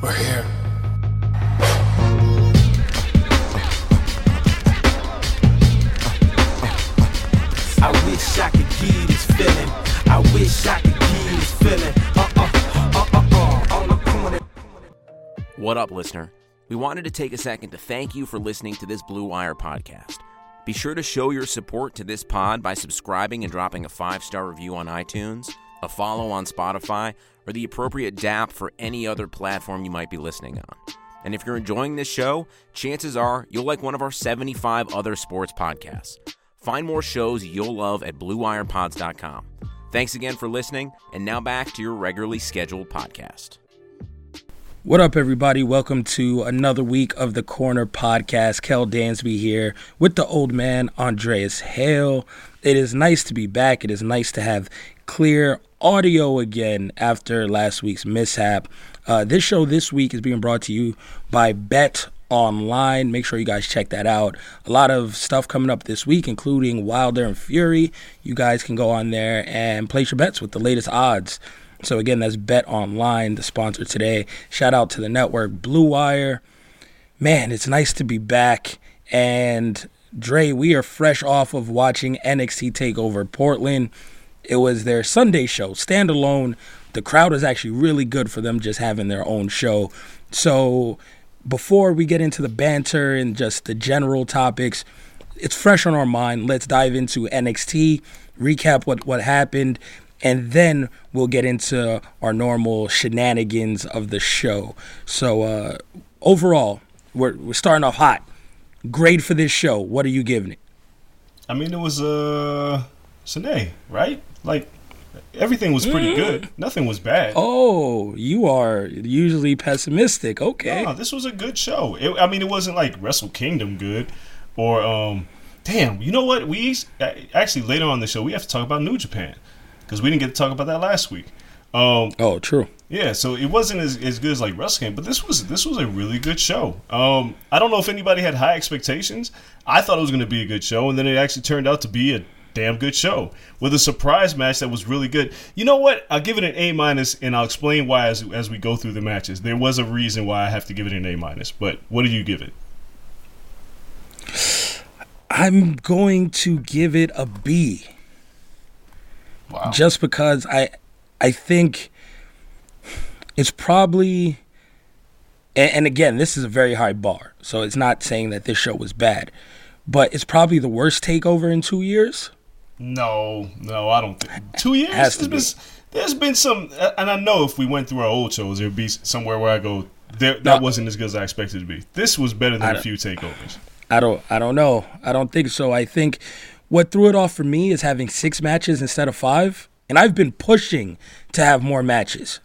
We're here. I wish I could give this feeling. I wish I could give this feeling. What up, listener? We wanted to take a second to thank you for listening to this Blue Wire podcast. Be sure to show your support to this pod by subscribing and dropping a 5-star review on iTunes, a follow on Spotify, or the appropriate DAP for any other platform you might be listening on. And if you're enjoying this show, chances are you'll like one of our 75 other sports podcasts. Find more shows you'll love at BlueWirePods.com. Thanks again for listening, and now back to your regularly scheduled podcast. What up, everybody? Welcome to another week of The Corner Podcast. Kel Dansby here with the old man, Andreas Hale. It is nice to be back. It is nice to have clear audio again after last week's mishap. This show this week is being brought to you by BetOnline. Make sure you guys check that out. A lot of stuff coming up this week, including Wilder and Fury. You guys can go on there and place your bets with the latest odds. So again, that's BetOnline, the sponsor today. Shout out to the network, Blue Wire. Man, it's nice to be back. And Dre, we are fresh off of watching NXT TakeOver Portland. It was their Sunday show, standalone. The crowd is actually really good for them just having their own show. So before we get into the banter and just the general topics, it's fresh on our mind. Let's dive into NXT, recap what happened, and then we'll get into our normal shenanigans of the show. So overall, we're starting off hot. Grade for this show, what are you giving it? I mean, it was Sunday, right? Like, everything was pretty good. Nothing was bad. Oh, you are usually pessimistic. Okay. No, this was a good show. It wasn't like Wrestle Kingdom good or, damn, you know what? We actually, later on in the show, we have to talk about New Japan because we didn't get to talk about that last week. True. Yeah, so it wasn't as good as like Wrestle Kingdom, but this was a really good show. I don't know if anybody had high expectations. I thought it was going to be a good show, and then it actually turned out to be a damn good show with a surprise match that was really good. You know what? I'll give it an A-, and I'll explain why as we go through the matches. There was a reason why I have to give it an A-, but what do you give it? I'm going to give it a B. Wow. Just because I think it's probably, and again, this is a very high bar, so it's not saying that this show was bad, but it's probably the worst TakeOver in 2 years. No, I don't think 2 years. There's been some, and I know if we went through our old shows, it would be somewhere where I go, that wasn't as good as I expected it to be. This was better than a few takeovers. I don't know. I don't think so. I think What threw it off for me is having 6 matches instead of 5. And I've been pushing to have more matches.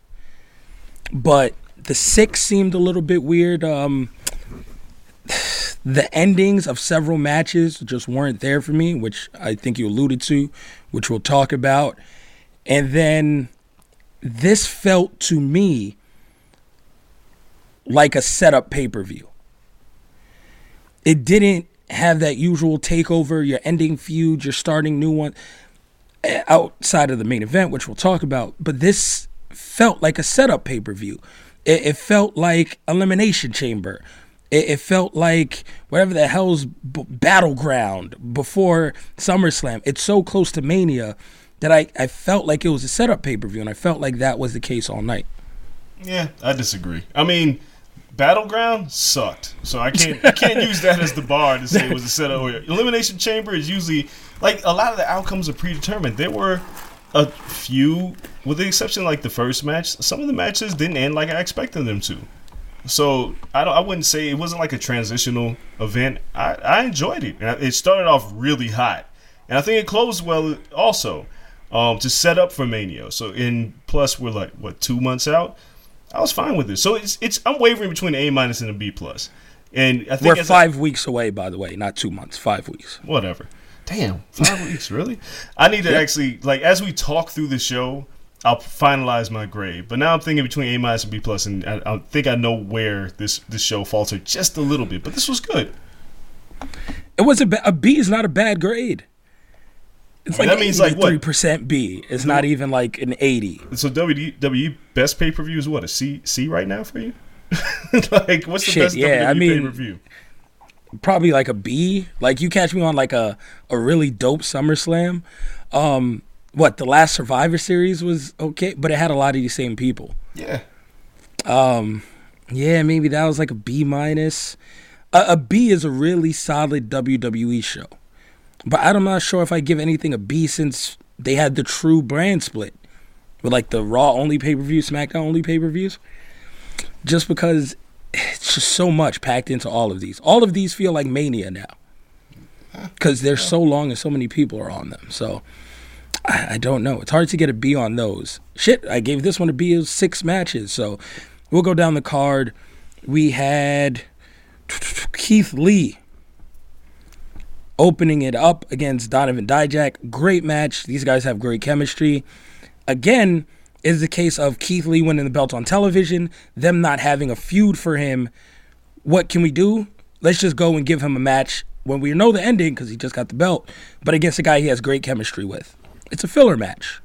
But the 6 seemed a little bit weird. The endings of several matches just weren't there for me, which I think you alluded to, which we'll talk about. And then this felt to me like a setup pay-per-view. It didn't have that usual takeover, your ending feud, your starting new one, outside of the main event, which we'll talk about. But this felt like a setup pay-per-view. It felt like Elimination Chamber. It felt like whatever the hell's Battleground before SummerSlam. It's so close to Mania that I felt like it was a setup pay-per-view, and I felt like that was the case all night. Yeah, I disagree. I mean, Battleground sucked, so I can't use that as the bar to say it was a setup. Elimination Chamber is usually, like, a lot of the outcomes are predetermined. There were a few, with the exception of, like, the first match, some of the matches didn't end like I expected them to. So I wouldn't say it wasn't like a transitional event. I enjoyed it. And it started off really hot, and I think it closed well also, to set up for Mania. So plus we're like 2 months out. I was fine with it. So I'm wavering between an A- and a B+. And I think we're 5 weeks away, by the way, not 2 months, 5 weeks. Whatever. Damn, 5 weeks, really? I need to actually, like, as we talk through the show, I'll finalize my grade. But now I'm thinking between A- and B+, and I think I know where this show faltered just a little bit. But this was good. It was a B is not a bad grade. It's like that means like what? 3% B. It's not even like an 80. So WWE best pay per view is what, a C right now for you? Like, what's the best WWE pay per view? Probably like a B. Like, you catch me on like a really dope SummerSlam. The last Survivor Series was okay, but it had a lot of these same people. Yeah. Yeah, maybe that was like a B-. A B is a really solid WWE show. But I'm not sure if I give anything a B since they had the true brand split with like the Raw only pay-per-view, SmackDown only pay-per-views. Just because it's just so much packed into all of these. All of these feel like Mania now because they're so long and so many people are on them. So I don't know. It's hard to get a B on those. Shit, I gave this one a B. It was 6 matches. So we'll go down the card. We had Keith Lee opening it up against Donovan Dijak. Great match. These guys have great chemistry. Again, is the case of Keith Lee winning the belt on television, them not having a feud for him. What can we do? Let's just go and give him a match when we know the ending because he just got the belt, but against a guy he has great chemistry with. It's a filler match.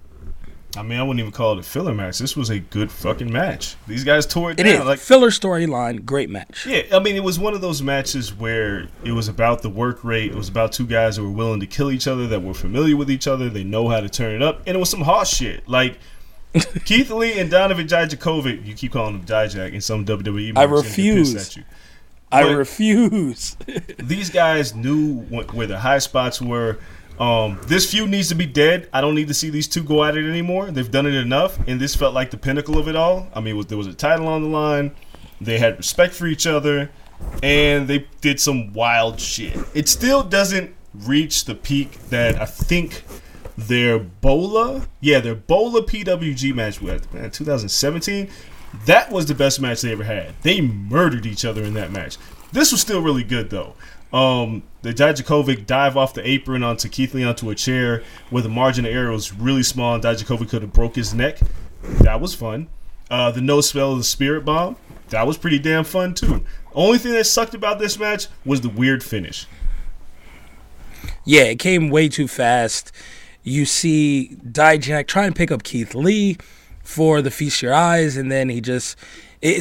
I mean, I wouldn't even call it a filler match. This was a good fucking match. These guys tore it down. It is. Like, filler storyline, great match. Yeah, I mean, it was one of those matches where it was about the work rate. It was about two guys that were willing to kill each other, that were familiar with each other. They know how to turn it up. And it was some hot shit. Like, Keith Lee and Donovan Dijakovic. You keep calling him Dijak in some WWE. I refuse. Pissed at you. I refuse. These guys knew where the high spots were. This feud needs to be dead. I don't need to see these two go at it anymore. They've done it enough, and this felt like the pinnacle of it all. I mean, there was a title on the line. They had respect for each other, and they did some wild shit. It still doesn't reach the peak that I think their Bola PWG match with, 2017, that was the best match they ever had. They murdered each other in that match. This was still really good, though. The Dijakovic dive off the apron onto Keith Lee onto a chair where the margin of error was really small and Dijakovic could have broke his neck. That was fun. The no spell of the spirit bomb, that was pretty damn fun too. Only thing that sucked about this match was the weird finish. Yeah, it came way too fast. You see Dijak try and pick up Keith Lee for the Feast Your Eyes, and then it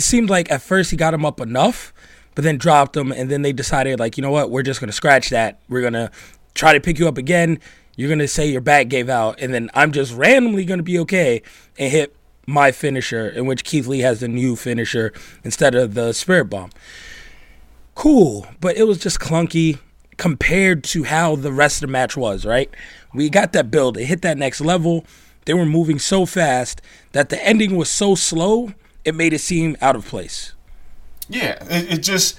seemed like at first he got him up enough, but then dropped them, and then they decided, like, you know what, we're just going to scratch that. We're going to try to pick you up again. You're going to say your back gave out, and then I'm just randomly going to be okay and hit my finisher, in which Keith Lee has the new finisher instead of the spirit bomb. Cool, but it was just clunky compared to how the rest of the match was, right? We got that build. It hit that next level. They were moving so fast that the ending was so slow, it made it seem out of place. Yeah, it just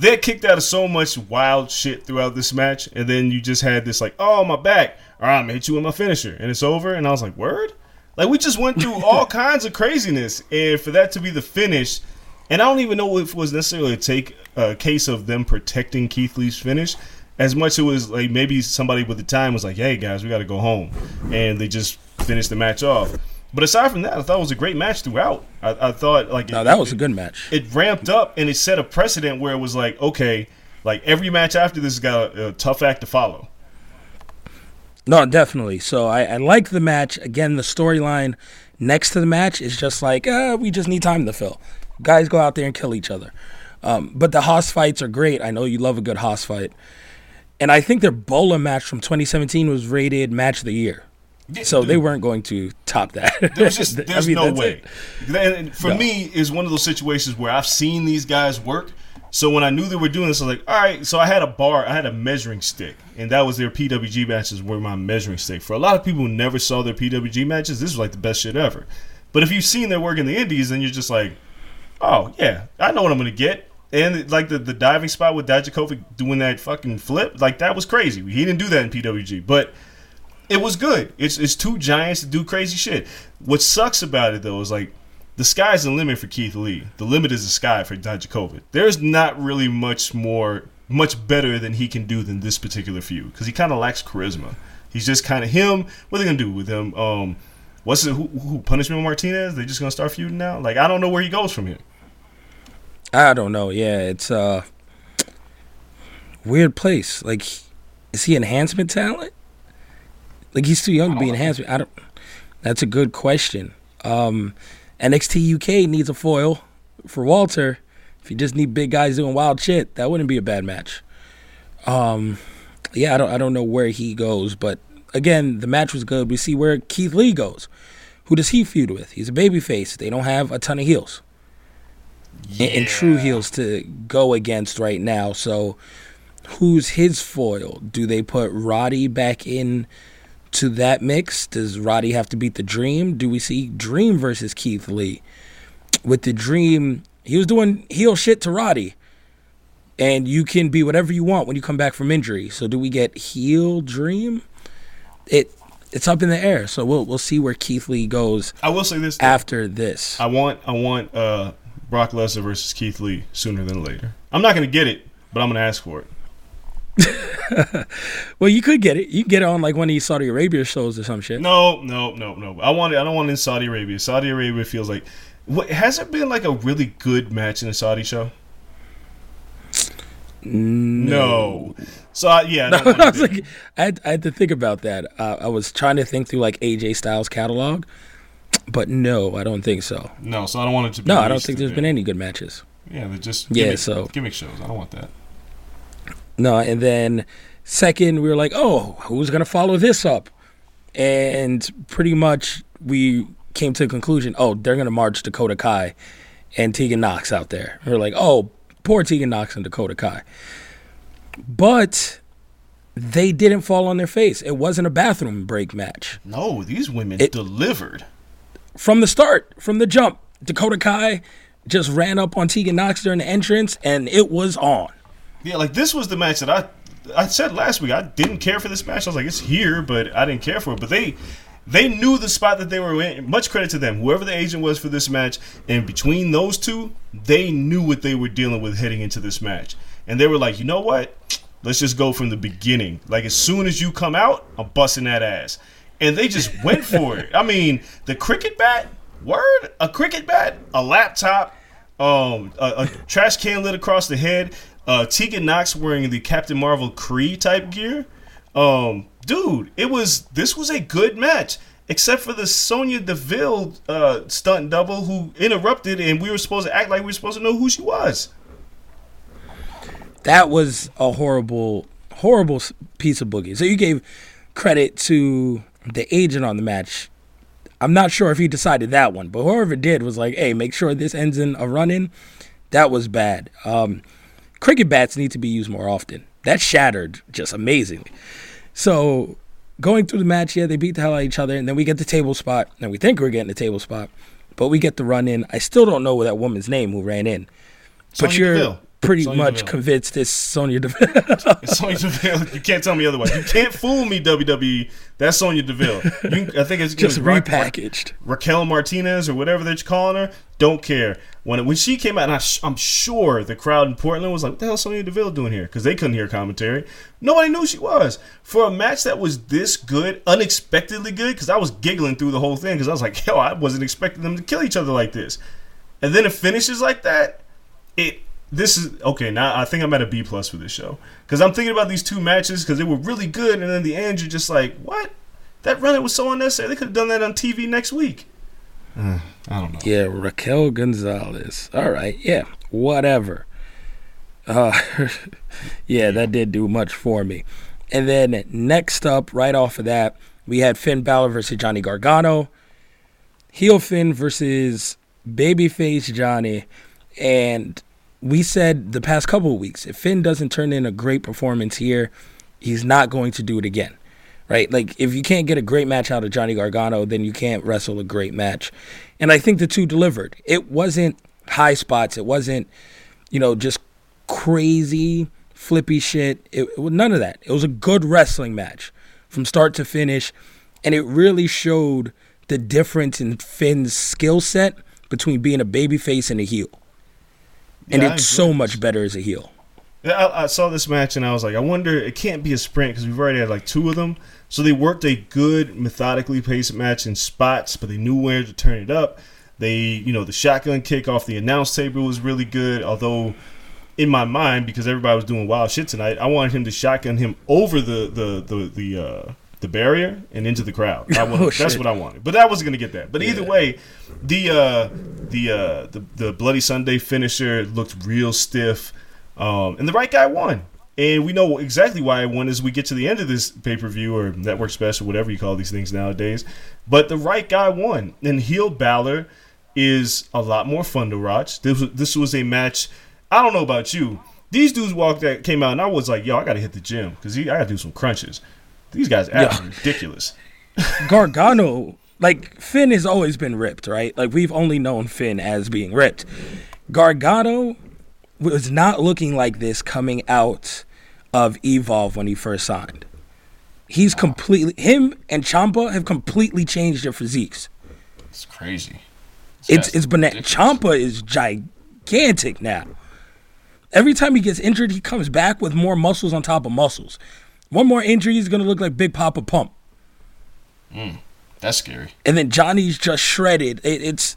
They kicked out of so much wild shit throughout this match, and then you just had this like, oh, my back. All right, I'm going to hit you with my finisher, and it's over. And I was like, word? Like, we just went through all kinds of craziness, and for that to be the finish, and I don't even know if it was necessarily a case of them protecting Keith Lee's finish, as much as it was like maybe somebody with the time was like, hey, guys, we got to go home, and they just finished the match off. But aside from that, I thought it was a great match throughout. I thought like that was a good match. It ramped up and it set a precedent where it was like, okay, like every match after this has got a tough act to follow. No, definitely. So I like the match. Again, the storyline next to the match is just like, we just need time to fill. Guys go out there and kill each other. But the hoss fights are great. I know you love a good hoss fight. And I think their Bola match from 2017 was rated Match of the Year. So they weren't going to top that. There's no way. And for me, it's one of those situations where I've seen these guys work. So when I knew they were doing this, I was like, all right. So I had a measuring stick. And that was their PWG matches were my measuring stick. For a lot of people who never saw their PWG matches, this was like the best shit ever. But if you've seen their work in the indies, then you're just like, oh, yeah, I know what I'm going to get. And like the diving spot with Dijakovic doing that fucking flip, like that was crazy. He didn't do that in PWG. But it was good. It's two giants to do crazy shit. What sucks about it, though, is like the sky's the limit for Keith Lee. The limit is the sky for Dijakovic. There's not really much better than he can do than this particular feud because he kind of lacks charisma. He's just kind of him. What are they going to do with him? Who Punishment Martinez? They just going to start feuding now? Like, I don't know where he goes from here. I don't know. Yeah, it's a weird place. Like, is he enhancement talent? Like, he's too young to be enhancement. That's a good question. NXT UK needs a foil for Walter. If you just need big guys doing wild shit, that wouldn't be a bad match. I don't know where he goes, but again, the match was good. We see where Keith Lee goes. Who does he feud with? He's a babyface. They don't have a ton of heels. Yeah. And true heels to go against right now. So who's his foil? Do they put Roddy back in to that mix? Does Roddy have to beat the Dream? Do we see Dream versus Keith Lee? With the Dream, he was doing heel shit to Roddy. And you can be whatever you want when you come back from injury. So do we get heel Dream? It's up in the air. So we'll see where Keith Lee goes. I will say this after this. I want Brock Lesnar versus Keith Lee sooner than later. I'm not going to get it, but I'm going to ask for it. Well, you could get it. You can get it on like one of these Saudi Arabia shows or some shit. No. I don't want it in Saudi Arabia. Saudi Arabia feels like has it been like a really good match in a Saudi show? No. So I had to think about that. I was trying to think through like AJ Styles catalog, but no, I don't think so. No, so I don't want it to be. No, I don't think there's been any good matches. Yeah, they're just gimmick shows. I don't want that. No, and then second, we were like, oh, who's going to follow this up? And pretty much we came to the conclusion, oh, they're going to march Dakota Kai and Tegan Nox out there. We were like, oh, poor Tegan Nox and Dakota Kai. But they didn't fall on their face. It wasn't a bathroom break match. No, these women delivered. From the start, from the jump, Dakota Kai just ran up on Tegan Nox during the entrance, and it was on. Yeah, like this was the match that I said last week. I didn't care for this match. I was like, it's here, but I didn't care for it. But they knew the spot that they were in. Much credit to them. Whoever the agent was for this match, and between those two, they knew what they were dealing with heading into this match. And they were like, you know what? Let's just go from the beginning. Like, as soon as you come out, I'm busting that ass. And they just went for it. I mean, the cricket bat, word? A cricket bat, a laptop, a trash can lit across the head. Tegan Nox wearing the Captain Marvel Kree type gear. Dude, this was a good match, except for the Sonya Deville stunt double who interrupted, and we were supposed to act like we were supposed to know who she was. That was a horrible, horrible piece of boogie. So you gave credit to the agent on the match. I'm not sure if he decided that one, but whoever did was like, hey, make sure this ends in a run-in. That was bad. Cricket bats need to be used more often. That shattered just amazingly. So going through the match, yeah, they beat the hell out of each other, and then we get the table spot, and we think we're getting the table spot, but we get the run in. I still don't know that woman's name who ran in. But Sonya Deville. pretty Sonya much Deville. Convinced it's Sonya Deville. It's Sonya Deville. You can't tell me otherwise. You can't fool me, WWE. That's Sonya Deville. I think it's just repackaged. Raquel Martinez or whatever they're calling her. Don't care. When she came out, and I'm sure the crowd in Portland was like, what the hell is Sonya Deville doing here? Because they couldn't hear commentary. Nobody knew she was. For a match that was this good, unexpectedly good, because I was giggling through the whole thing because I was like, yo, I wasn't expecting them to kill each other like this. And then it finishes like that. This is okay. Now I think I'm at a B+ for this show because I'm thinking about these two matches because they were really good, and then the end you're just like, what? That run was so unnecessary. They could have done that on TV next week. I don't know. Yeah, Raquel Gonzalez. All right. Yeah, whatever. Yeah, that did do much for me. And then next up, right off of that, we had Finn Balor versus Johnny Gargano, heel Finn versus babyface Johnny, and we said the past couple of weeks, if Finn doesn't turn in a great performance here, he's not going to do it again, right? Like, if you can't get a great match out of Johnny Gargano, then you can't wrestle a great match. And I think the two delivered. It wasn't high spots. It wasn't, just crazy, flippy shit. It was none of that. It was a good wrestling match from start to finish, and it really showed the difference in Finn's skill set between being a babyface and a heel. And yeah, it's so much better as a heel. I saw this match and I was like, I wonder, it can't be a sprint because we've already had like two of them. So they worked a good, methodically paced match in spots, but they knew where to turn it up. They, the shotgun kick off the announce table was really good. Although, in my mind, because everybody was doing wild shit tonight, I wanted him to shotgun him over the barrier and into the crowd. That's what I wanted. But I wasn't going to get that. But either way, the Bloody Sunday finisher looked real stiff. And the right guy won. And we know exactly why it won as we get to the end of this pay-per-view or network special, whatever you call these things nowadays. But the right guy won. And heel Balor is a lot more fun to watch. This was a match, I don't know about you. These dudes came out and I was like, yo, I got to hit the gym because I got to do some crunches. These guys are absolutely ridiculous. Gargano, Finn has always been ripped, right? We've only known Finn as being ripped. Gargano was not looking like this coming out of Evolve when he first signed. Him and Ciampa have completely changed their physiques. It's crazy. It's bananas. Ciampa is gigantic now. Every time he gets injured, he comes back with more muscles on top of muscles. One more injury, he's going to look like Big Papa Pump. That's scary. And then Johnny's just shredded. It's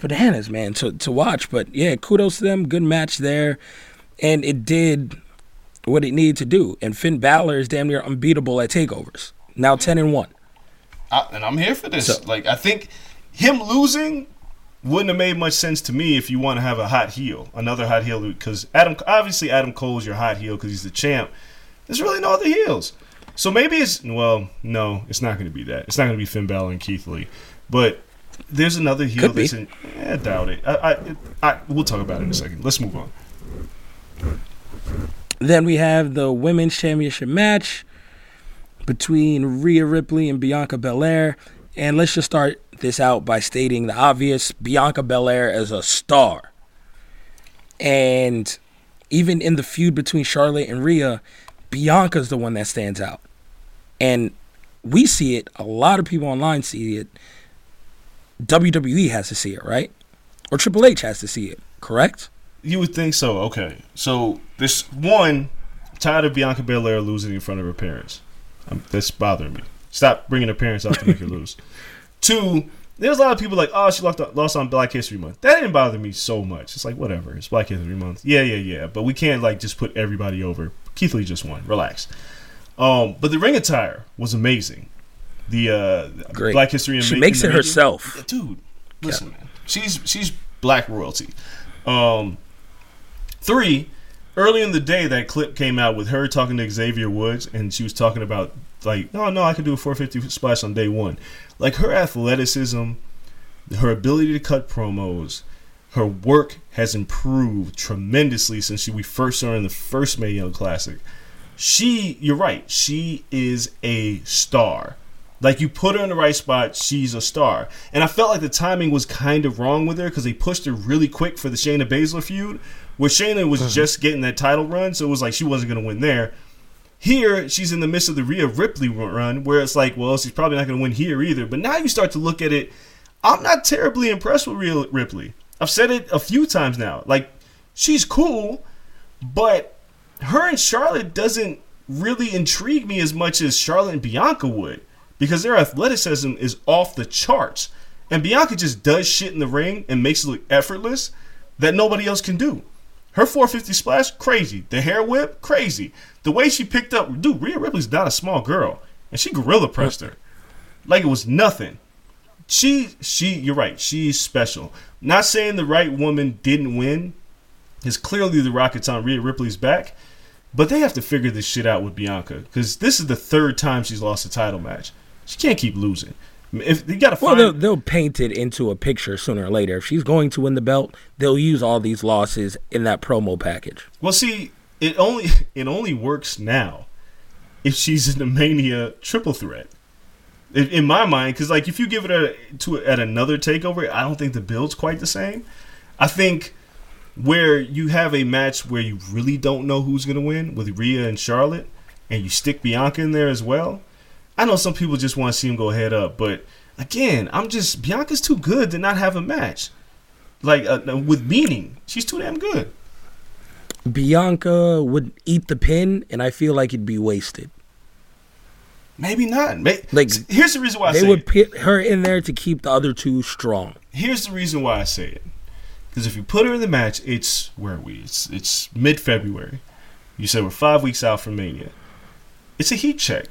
bananas, man, to watch. But, yeah, kudos to them. Good match there. And it did what it needed to do. And Finn Balor is damn near unbeatable at takeovers. Now 10-1. And I'm here for this. So, I think him losing wouldn't have made much sense to me if you want to have a hot heel, another hot heel. Because Adam Cole is your hot heel because he's the champ. There's really no other heels. So maybe it's not going to be that. It's not going to be Finn Balor and Keith Lee. But there's another heel that's in. I doubt it. We'll talk about it in a second. Let's move on. Then we have the Women's Championship match between Rhea Ripley and Bianca Belair. And let's just start this out by stating the obvious. Bianca Belair is a star. And even in the feud between Charlotte and Rhea, Bianca's the one that stands out. And we see it. A lot of people online see it. WWE has to see it, right? Or Triple H has to see it, correct? You would think so. Okay. So, I'm tired of Bianca Belair losing in front of her parents. That's bothering me. Stop bringing her parents out to make her lose. 2, there's a lot of people like, oh, she lost on Black History Month. That didn't bother me so much. It's like, whatever. It's Black History Month. Yeah. But we can't, just put everybody over. Keith Lee just won. Relax. But the ring attire was amazing. The Great. Black History. She makes it herself. Dude, listen, man. She's black royalty. 3, early in the day, that clip came out with her talking to Xavier Woods, and she was talking about, no, I could do a 450 splash on day one. Her athleticism, her ability to cut promos, her work has improved tremendously since we first saw her in the first Mae Young Classic. You're right, she is a star. You put her in the right spot, she's a star. And I felt like the timing was kind of wrong with her because they pushed her really quick for the Shayna Baszler feud. where Shayna was just getting that title run, so it was like she wasn't going to win there. Here, she's in the midst of the Rhea Ripley run, where it's like, well, she's probably not going to win here either. But now you start to look at it, I'm not terribly impressed with Rhea Ripley. I've said it a few times now. Like, she's cool, but her and Charlotte doesn't really intrigue me as much as Charlotte and Bianca would, because their athleticism is off the charts. And Bianca just does shit in the ring and makes it look effortless that nobody else can do. Her 450 splash, crazy. The hair whip, crazy. The way she picked up, dude, Rhea Ripley's not a small girl. And she gorilla pressed her like it was nothing. She, you're right, she's special. Not saying the right woman didn't win. It's clearly the rocket's on Rhea Ripley's back. But they have to figure this shit out with Bianca, because this is the third time she's lost a title match. She can't keep losing. If they gotta find... Well, they'll paint it into a picture sooner or later. If she's going to win the belt, they'll use all these losses in that promo package. Well, see, it only works now if she's in the Mania triple threat. In my mind, because like if you give it at another takeover, I don't think the build's quite the same. I think where you have a match where you really don't know who's going to win with Rhea and Charlotte, and you stick Bianca in there as well. I know some people just want to see him go head up, but again, Bianca's too good to not have a match. Like, with meaning. She's too damn good. Bianca would eat the pin, and I feel like it'd be wasted. Maybe not. Here's the reason why I say it. They would put her in there to keep the other two strong. Here's the reason why I say it. Because if you put her in the match, it's mid-February. You said we're 5 weeks out from Mania. It's a heat check.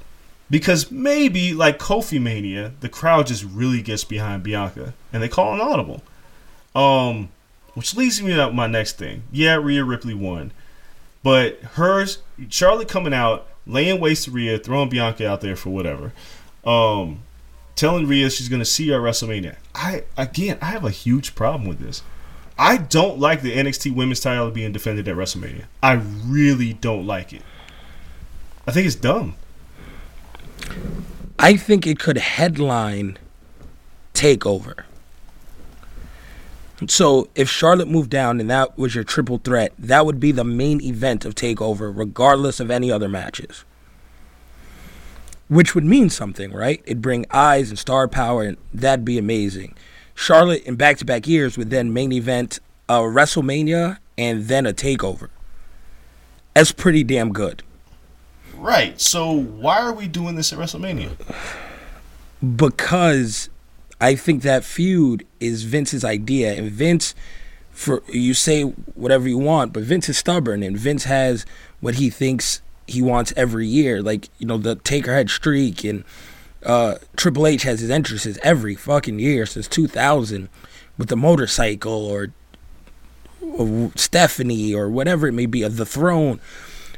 Because maybe, like Kofi Mania, the crowd just really gets behind Bianca. And they call an audible. Which leads me to my next thing. Yeah, Rhea Ripley won. But Charlotte coming out, laying waste to Rhea, throwing Bianca out there for whatever. Telling Rhea she's going to see her at WrestleMania. I have a huge problem with this. I don't like the NXT Women's title being defended at WrestleMania. I really don't like it. I think it's dumb. I think it could headline TakeOver. So if Charlotte moved down and that was your triple threat, that would be the main event of TakeOver, regardless of any other matches. Which would mean something, right? It'd bring eyes and star power, and that'd be amazing. Charlotte in back-to-back years would then main event a WrestleMania and then a TakeOver. That's pretty damn good. Right, so why are we doing this at WrestleMania? Because I think that feud is Vince's idea, and Vince, you say whatever you want, but Vince is stubborn, and Vince has what he thinks he wants every year, like, you know, the Taker had streak, and Triple H has his entrances every fucking year since 2000 with the motorcycle or Stephanie or whatever it may be, of the throne.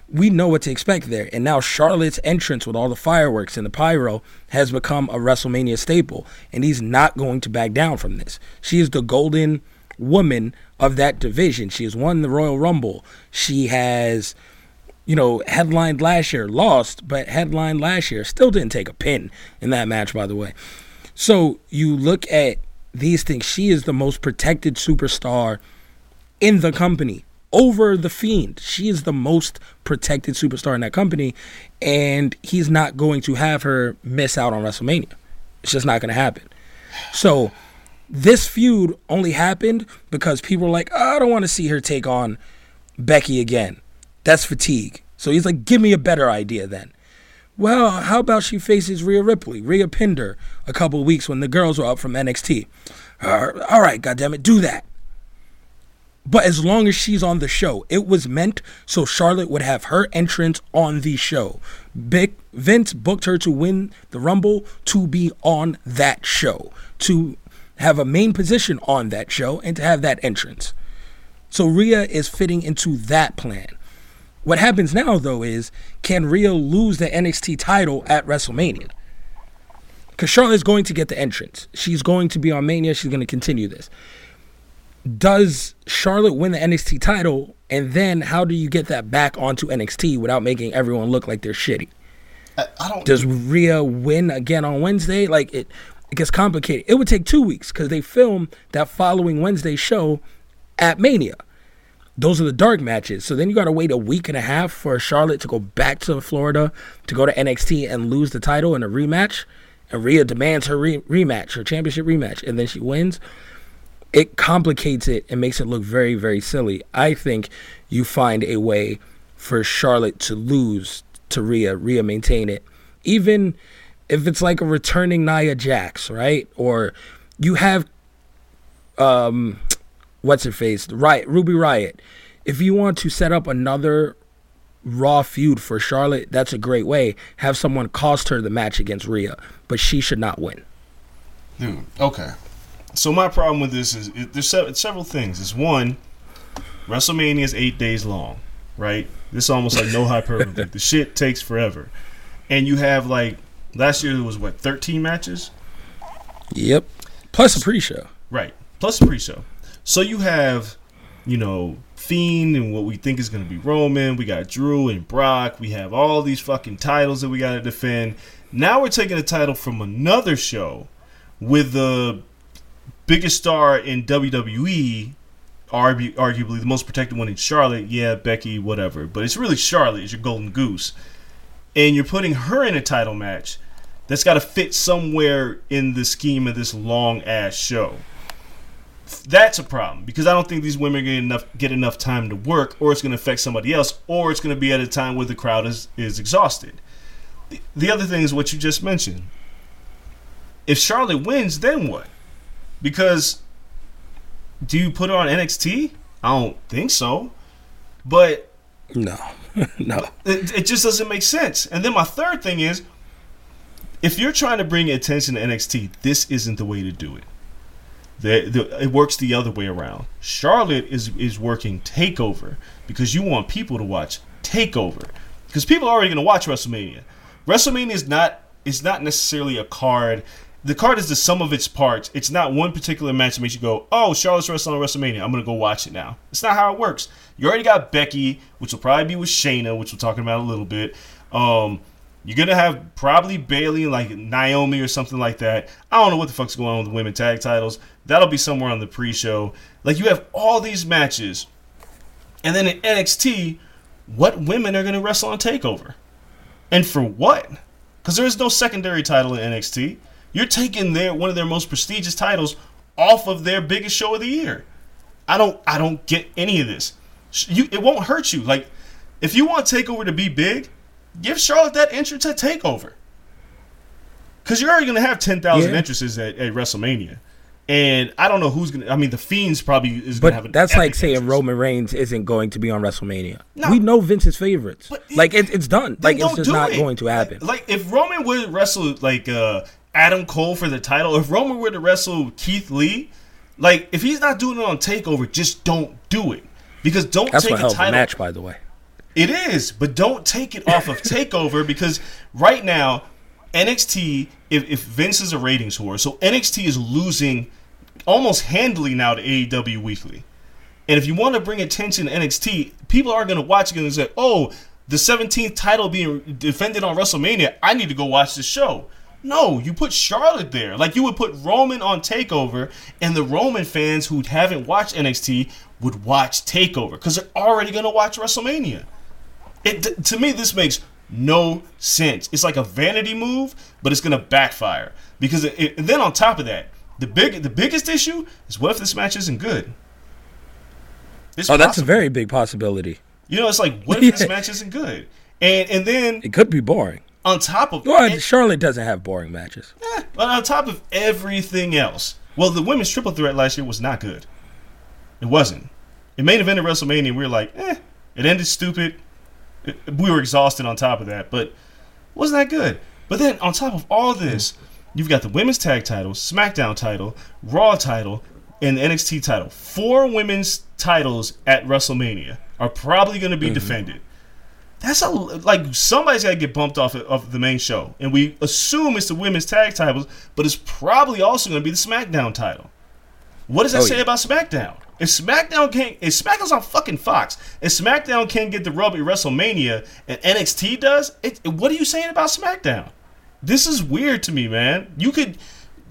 We know what to expect there. And now Charlotte's entrance with all the fireworks and the pyro has become a WrestleMania staple. And he's not going to back down from this. She is the golden woman of that division. She has won the Royal Rumble. She has, you know, headlined last year. Lost, but headlined last year. Still didn't take a pin in that match, by the way. So you look at these things. She is the most protected superstar in the company. Over The Fiend. She is the most protected superstar in that company, and he's not going to have her miss out on WrestleMania. It's just not going to happen. So this feud only happened because people were like, I don't want to see her take on Becky again. That's fatigue. So he's like, give me a better idea then. Well, how about she faces Rhea Ripley? Rhea pinned her a couple of weeks when the girls were up from NXT. All right, goddammit, do that. But as long as she's on the show, it was meant so Charlotte would have her entrance on the show. Vince booked her to win the Rumble, to be on that show, to have a main position on that show, and to have that entrance. So Rhea is fitting into that plan. What happens now, though, is can Rhea lose the NXT title at WrestleMania? Because Charlotte's going to get the entrance. She's going to be on Mania. She's going to continue this. Does Charlotte win the NXT title, and then how do you get that back onto NXT without making everyone look like they're shitty? I don't. Does Rhea win again on Wednesday? Like, it gets complicated. It would take 2 weeks because they film that following Wednesday show at Mania. Those are the dark matches. So then you got to wait a week and a half for Charlotte to go back to Florida to go to NXT and lose the title in a rematch. And Rhea demands her rematch, her championship rematch, and then she wins. It complicates it and makes it look very, very silly. I think you find a way for Charlotte to lose to Rhea. Rhea maintain it. Even if it's like a returning Nia Jax, right? Or you have... what's-her-face, Riot, Ruby Riott. If you want to set up another Raw feud for Charlotte, that's a great way. Have someone cost her the match against Rhea, but she should not win. Dude, okay. So my problem with this is, there's several things. It's one, WrestleMania is 8 days long, right? This is almost like no hyperbole. The shit takes forever. And you have, like, last year it was, 13 matches? Yep. Plus a pre-show. Right. Plus a pre-show. So you have, Fiend and what we think is going to be Roman. We got Drew and Brock. We have all these fucking titles that we got to defend. Now we're taking a title from another show with the biggest star in WWE, arguably the most protected one in Charlotte. Yeah, Becky, whatever. But it's really Charlotte. It's your golden goose. And you're putting her in a title match that's got to fit somewhere in the scheme of this long-ass show. That's a problem, because I don't think these women get enough time to work, or it's going to affect somebody else, or it's going to be at a time where the crowd is exhausted. The other thing is what you just mentioned. If Charlotte wins, then what? Because do you put her on NXT? I don't think so. But no, it just doesn't make sense. And then my third thing is, if you're trying to bring attention to NXT, this isn't the way to do it. It works the other way around. Charlotte is working TakeOver because you want people to watch TakeOver, because people are already going to watch WrestleMania. WrestleMania is not necessarily a card. The card is the sum of its parts. It's not one particular match that makes you go, oh, Charlotte's wrestling on WrestleMania, I'm going to go watch it now. It's not how it works. You already got Becky, which will probably be with Shayna, which we're talking about a little bit. You're going to have probably Bayley, like Naomi or something like that. I don't know what the fuck's going on with the women tag titles. That'll be somewhere on the pre-show. Like, you have all these matches. And then in NXT, what women are going to wrestle on TakeOver? And for what? Because there is no secondary title in NXT. You're taking one of their most prestigious titles off of their biggest show of the year. I don't get any of this. It won't hurt you. Like, if you want TakeOver to be big, give Charlotte that entrance at TakeOver. Because you're already going to have 10,000 entrances at WrestleMania. And I don't know who's going to... I mean, The Fiend's probably is going to have an... But that's like saying entrance. Roman Reigns isn't going to be on WrestleMania. No. We know Vince's favorites. It's done. Like, it's just not going to happen. Like, if Roman were to wrestle, Adam Cole for the title, if Roman were to wrestle Keith Lee, like, if he's not doing it on TakeOver, just don't do it. Because don't that's take a title... That's a hell of a match, by the way. It is, but don't take it off of TakeOver, because right now, NXT, if Vince is a ratings whore, so NXT is losing almost handily now to AEW Weekly. And if you want to bring attention to NXT, people are going to watch it and say, oh, the 17th title being defended on WrestleMania, I need to go watch this show. No, you put Charlotte there. Like, you would put Roman on TakeOver, and the Roman fans who haven't watched NXT would watch TakeOver, because they're already going to watch WrestleMania. To me, this makes no sense. It's like a vanity move, but it's going to backfire. Because and then on top of that, the biggest issue is, what if this match isn't good? That's a very big possibility. It's like, what if this match isn't good? And then... It could be boring. On top of... Well, Charlotte doesn't have boring matches. But on top of everything else... Well, the women's triple threat last year was not good. It wasn't. It main event at WrestleMania, we were like, it ended stupid. We were exhausted on top of that, but wasn't that good. But then on top of all this, you've got the women's tag title, SmackDown title, Raw title, and the NXT title. 4 women's titles at WrestleMania are probably going to be defended. That's somebody's got to get bumped off of the main show. And we assume it's the women's tag titles, but it's probably also going to be the SmackDown title. What does that say about SmackDown? If SmackDown's on fucking Fox, if SmackDown can't get the rub at WrestleMania and NXT does, what are you saying about SmackDown? This is weird to me, man. You could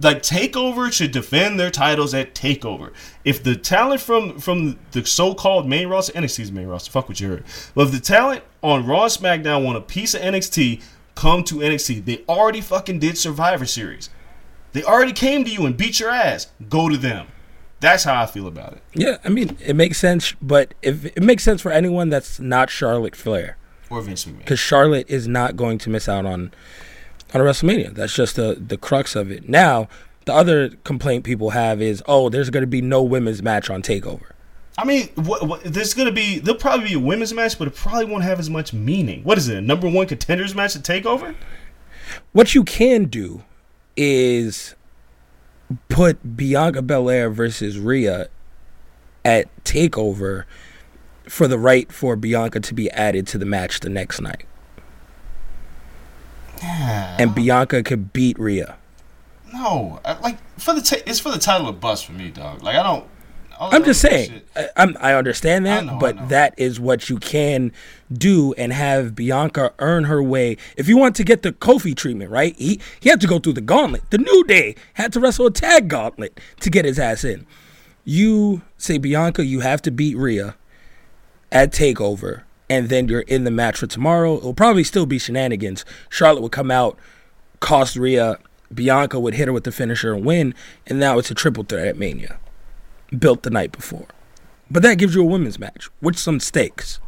like TakeOver should defend their titles at TakeOver. If the talent from the so-called main roster, NXT's main roster, fuck what you heard. But if the talent on Raw and SmackDown want a piece of NXT, come to NXT. They already fucking did Survivor Series. They already came to you and beat your ass. Go to them. That's how I feel about it. Yeah, I mean, it makes sense, but if it makes sense for anyone that's not Charlotte Flair. Or Vince McMahon. Because Charlotte is not going to miss out on WrestleMania. That's just the crux of it. Now, the other complaint people have is, oh, there's going to be no women's match on TakeOver. I mean, there's going to be, there'll probably be a women's match, but it probably won't have as much meaning. What is it, a number one contenders match at TakeOver? What you can do is put Bianca Belair versus Rhea at TakeOver for the right for Bianca to be added to the match the next night. Yeah. And Bianca could beat Rhea. No, it's for the title of bust for me, dog. Like, I don't. I'm just saying. I understand that, but that is what you can do and have Bianca earn her way. If you want to get the Kofi treatment, right? He had to go through the gauntlet. The New Day had to wrestle a tag gauntlet to get his ass in. You say, Bianca, you have to beat Rhea at TakeOver, and then you're in the match for tomorrow. It'll probably still be shenanigans. Charlotte would come out, cost Rhea, Bianca would hit her with the finisher and win, and now it's a triple threat at Mania. Built the night before. But that gives you a women's match with some stakes.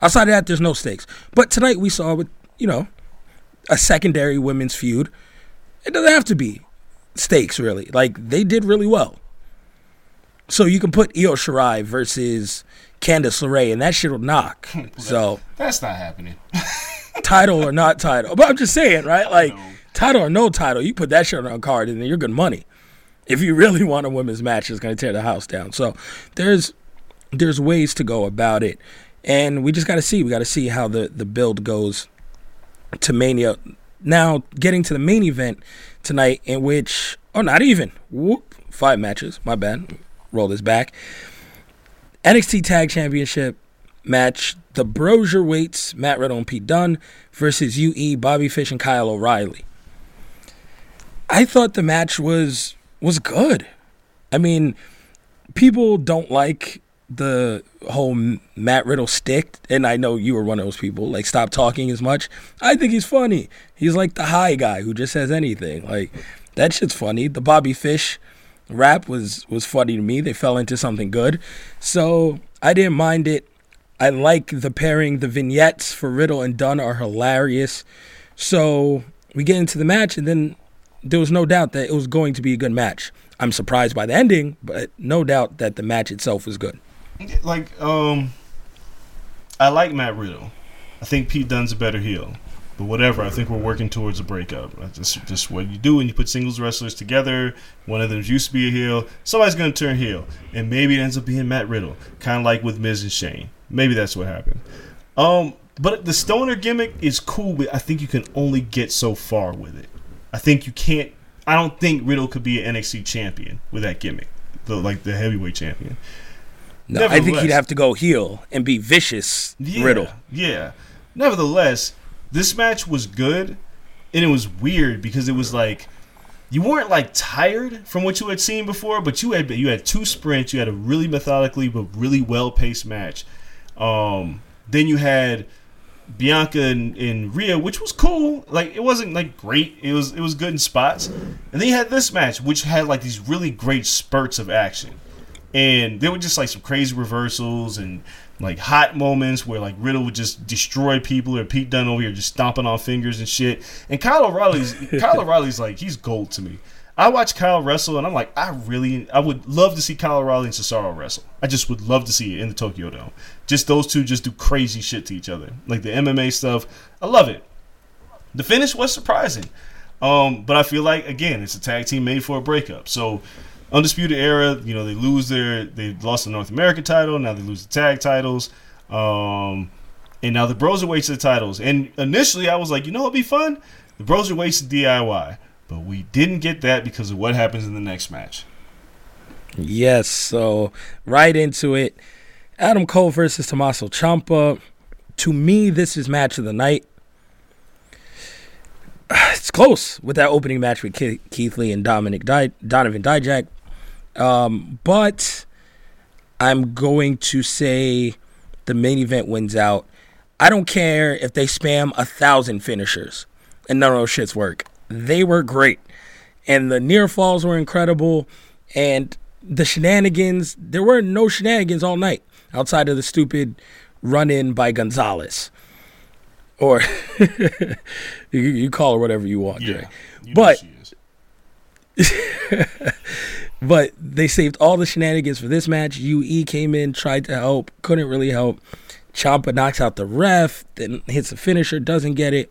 Outside of that, there's no stakes. But tonight we saw with, you know, a secondary women's feud. It doesn't have to be stakes, really. Like, they did really well. So you can put Io Shirai versus Candice LeRae, and that shit will knock. So that's not happening. Title or not title. But I'm just saying, right? Like, title or no title, you put that shit on a card, and then you're good money. If you really want a women's match, it's going to tear the house down. So there's ways to go about it. And we just got to see. We got to see how the build goes to Mania. Now, getting to the main event tonight in which, five matches. My bad. Roll this back. NXT Tag Championship match. The Broserweights, Matt Riddle and Pete Dunne versus UE, Bobby Fish and Kyle O'Reilly. I thought the match was good. I mean, people don't like the whole Matt Riddle stick, and I know you were one of those people, like, stop talking as much. I think he's funny. He's like the high guy who just says anything. Like, that shit's funny. The Bobby Fish rap was funny to me. They fell into something good. So I didn't mind it. I like the pairing. The vignettes for Riddle and Dunn are hilarious. So we get into the match, and then there was no doubt that it was going to be a good match. I'm surprised by the ending, but no doubt that the match itself was good. Like, I like Matt Riddle. I think Pete Dunne's a better heel. But whatever, I think we're working towards a breakup. That's just what you do when you put singles wrestlers together. One of them used to be a heel. Somebody's going to turn heel. And maybe it ends up being Matt Riddle. Kind of like with Miz and Shane. Maybe that's what happened. But the stoner gimmick is cool, but I think you can only get so far with it. I don't think Riddle could be an NXT champion with that gimmick, the heavyweight champion. No, I think he'd have to go heel and be vicious Riddle. Yeah. Nevertheless, this match was good, and it was weird because it was like you weren't like tired from what you had seen before, but you had two sprints. You had a really methodically but really well-paced match. Then you had Bianca and Rhea, which was cool. Like, it wasn't like great. It was good in spots. And then you had this match, which had like these really great spurts of action, and there were just like some crazy reversals and like hot moments where like Riddle would just destroy people, or Pete Dunne over here just stomping on fingers and shit. And Kyle O'Reilly's like, he's gold to me. I watch Kyle wrestle, and I'm like, I would love to see Kyle O'Reilly and Cesaro wrestle. I just would love to see it in the Tokyo Dome. Just those two just do crazy shit to each other. Like the MMA stuff, I love it. The finish was surprising. But I feel like, again, it's a tag team made for a breakup. So Undisputed Era, you know, they lost the North American title, now they lose the tag titles. And now the Broserweights are the titles. And initially I was like, you know what'd be fun? The Broserweights DIY. But we didn't get that because of what happens in the next match. Yes, so right into it. Adam Cole versus Tommaso Ciampa. To me, this is match of the night. it's close with that opening match with Keith Lee and Donovan Dijak. But I'm going to say the main event wins out. I don't care if they spam 1,000 finishers and none of those shits work. They were great. And the near falls were incredible. And the shenanigans, there were no shenanigans all night outside of the stupid run-in by Gonzalez. Or you call her whatever you want, Dre. Yeah, but, but they saved all the shenanigans for this match. UE came in, tried to help, couldn't really help. Ciampa knocks out the ref, then hits a finisher, doesn't get it.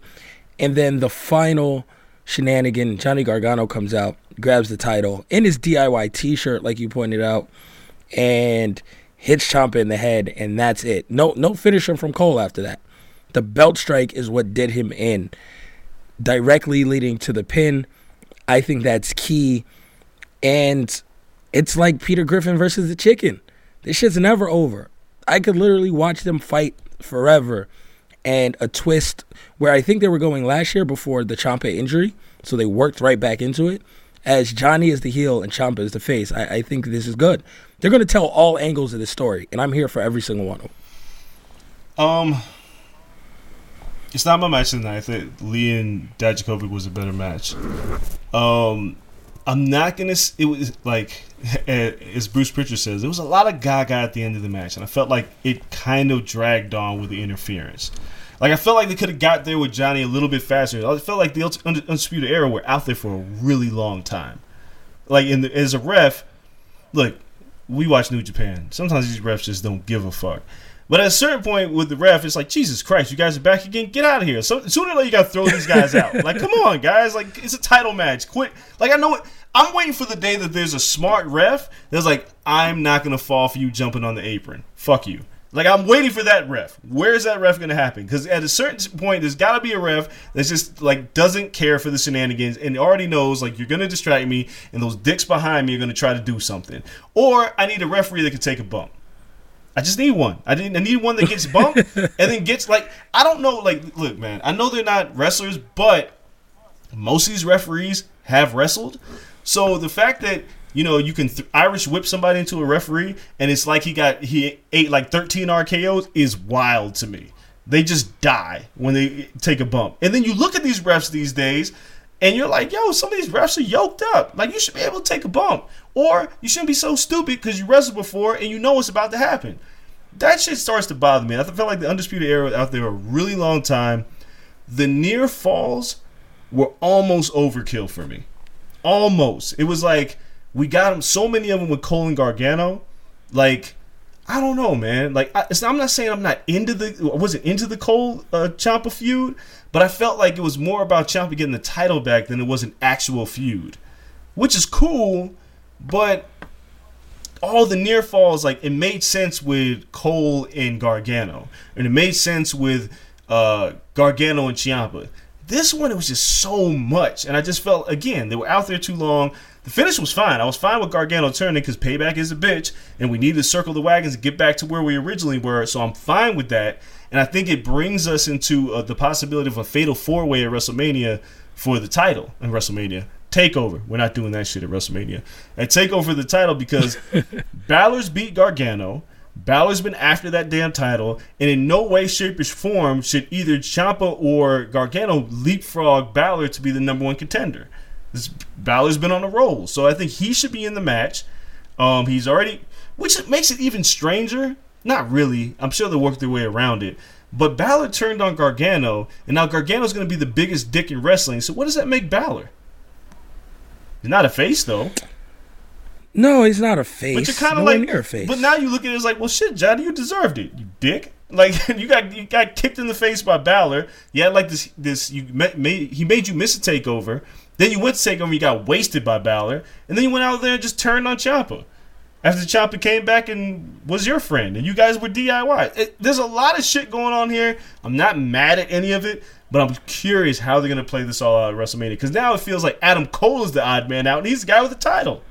And then the final shenanigan, Johnny Gargano comes out, grabs the title in his DIY t-shirt, like you pointed out, and hits Ciampa in the head, and that's it. No finisher from Cole after that. The belt strike is what did him in, directly leading to the pin. I think that's key. And it's like Peter Griffin versus the Chicken. This shit's never over. I could literally watch them fight forever. And a twist where I think they were going last year before the Ciampa injury, so they worked right back into it. As Johnny is the heel and Ciampa is the face, I think this is good. They're going to tell all angles of this story, and I'm here for every single one of them. It's not my match tonight. I think Lee and Dijakovic was a better match. I'm not going to... It was like, as Bruce Pritchard says, there was a lot of gaga at the end of the match, and I felt like it kind of dragged on with the interference. Like, I felt like they could have got there with Johnny a little bit faster. I felt like the Undisputed Era were out there for a really long time. Like, as a ref, look, we watch New Japan. Sometimes these refs just don't give a fuck. But at a certain point with the ref, it's like, Jesus Christ, you guys are back again? Get out of here. So sooner or later, you got to throw these guys out. Like, come on, guys. Like, it's a title match. Quit. Like, I know it. I'm waiting for the day that there's a smart ref that's like, I'm not going to fall for you jumping on the apron. Fuck you. Like, I'm waiting for that ref. Where is that ref going to happen? Because at a certain point, there's got to be a ref that's just, like, doesn't care for the shenanigans and already knows, like, you're going to distract me and those dicks behind me are going to try to do something. Or I need a referee that can take a bump. I just need one. I need one that gets bumped and then gets, like, I don't know. Like, look, man, I know they're not wrestlers, but most of these referees have wrestled. So the fact that, you know, you can Irish whip somebody into a referee and it's like he ate like 13 RKOs is wild to me. They just die when they take a bump. And then you look at these refs these days and you're like, yo, some of these refs are yoked up. Like, you should be able to take a bump. Or you shouldn't be so stupid because you wrestled before and you know what's about to happen. That shit starts to bother me. I felt like the Undisputed Era was out there a really long time. The near falls were almost overkill for me. Almost. It was like, we got them, so many of them with Cole and Gargano. Like, I don't know, man. Like, I'm not saying I'm not into the... I wasn't into the Cole Ciampa feud, but I felt like it was more about Ciampa getting the title back than it was an actual feud, which is cool, but all the near falls, like, it made sense with Cole and Gargano, and it made sense with Gargano and Ciampa. This one, it was just so much, and I just felt, again, they were out there too long. The finish was fine. I was fine with Gargano turning because Payback is a bitch, and we need to circle the wagons and get back to where we originally were, so I'm fine with that. And I think it brings us into the possibility of a fatal four-way at WrestleMania for the title in WrestleMania. Takeover. We're not doing that shit at WrestleMania. At Takeover the title because Balor's beat Gargano. Balor's been after that damn title, and in no way, shape, or form should either Ciampa or Gargano leapfrog Balor to be the number one contender. Balor's been on a roll, so I think he should be in the match. He's already, which makes it even stranger. Not really. I'm sure they'll work their way around it. But Balor turned on Gargano, and now Gargano's going to be the biggest dick in wrestling. So what does that make Balor? He's not a face, though. No, he's not a face. But you're kind of like, near a face. But now you look at it as like, well, shit, Johnny, you deserved it, you dick. Like, you got kicked in the face by Balor. You had like this. He made you miss a takeover. Then you went to Takeover, you got wasted by Balor, and then you went out there and just turned on Ciampa. After Ciampa came back and was your friend, and you guys were DIY. There's a lot of shit going on here. I'm not mad at any of it, but I'm curious how they're going to play this all out at WrestleMania. Because now it feels like Adam Cole is the odd man out, and he's the guy with the title.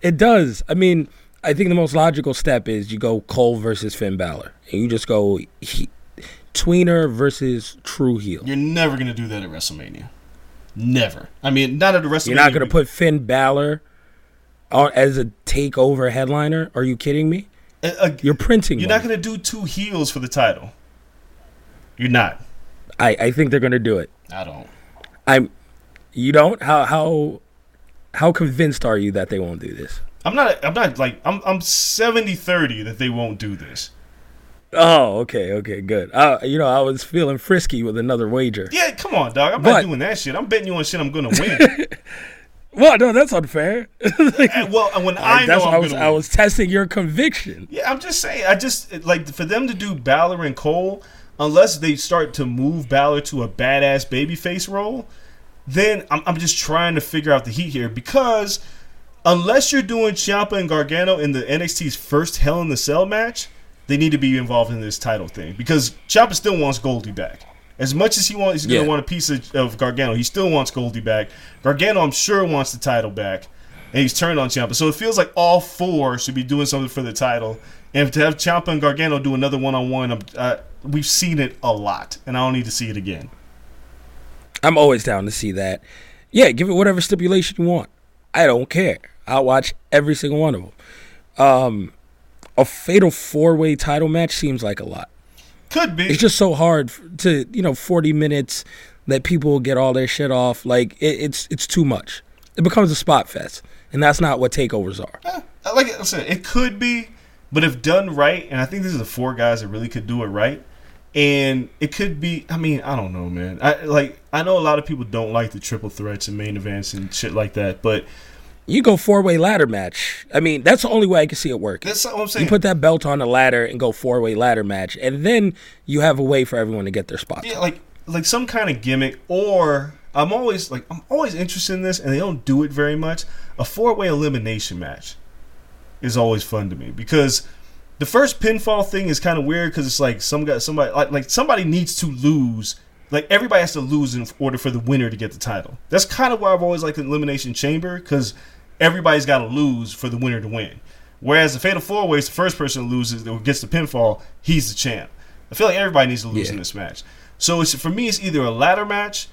It does. I mean, I think the most logical step is you go Cole versus Finn Balor, and you just go tweener versus true heel. You're never going to do that at WrestleMania. Never. I mean, not at a WrestleMania. You're not going to put Finn Balor as a takeover headliner? Are you kidding me? You're printing You're not going to do two heels for the title. You're not. I think they're going to do it. I don't. You don't? How convinced are you that they won't do this? I'm 70-30 that they won't do this. Oh, okay, good. I was feeling frisky with another wager. Yeah, come on, dog. I'm not doing that shit. I'm betting you on shit I'm going to win. Well, no, that's unfair. I was testing your conviction. Yeah, I'm just saying. For them to do Balor and Cole, unless they start to move Balor to a badass babyface role, then I'm just trying to figure out the heat here, because unless you're doing Ciampa and Gargano in the NXT's first Hell in a Cell match, they need to be involved in this title thing, because Ciampa still wants Goldie back. As much as he's going to want a piece of Gargano, he still wants Goldie back. Gargano, I'm sure, wants the title back, and he's turned on Ciampa. So it feels like all four should be doing something for the title. And to have Ciampa and Gargano do another one-on-one, we've seen it a lot, and I don't need to see it again. I'm always down to see that. Yeah, give it whatever stipulation you want. I don't care. I'll watch every single one of them. A fatal four-way title match seems like a lot. Could be. It's just so hard to, 40 minutes that people get all their shit off. Like, it's too much. It becomes a spot fest, and that's not what takeovers are. Yeah, like I said, it could be, but if done right, and I think this is the four guys that really could do it right, and it could be, I mean, I don't know, man. I know a lot of people don't like the triple threats and main events and shit like that, but you go four-way ladder match. I mean, that's the only way I can see it work. That's what I'm saying. You put that belt on a ladder and go four-way ladder match, and then you have a way for everyone to get their spot. Yeah, like some kind of gimmick, or I'm always interested in this, and they don't do it very much. A four-way elimination match is always fun to me, because the first pinfall thing is kind of weird, because it's like somebody needs to lose. Like, everybody has to lose in order for the winner to get the title. That's kind of why I've always liked the Elimination Chamber, because everybody's got to lose for the winner to win. Whereas the Fatal 4-Way is the first person who loses, who gets the pinfall, he's the champ. I feel like everybody needs to lose in this match. So for me, it's either a ladder match.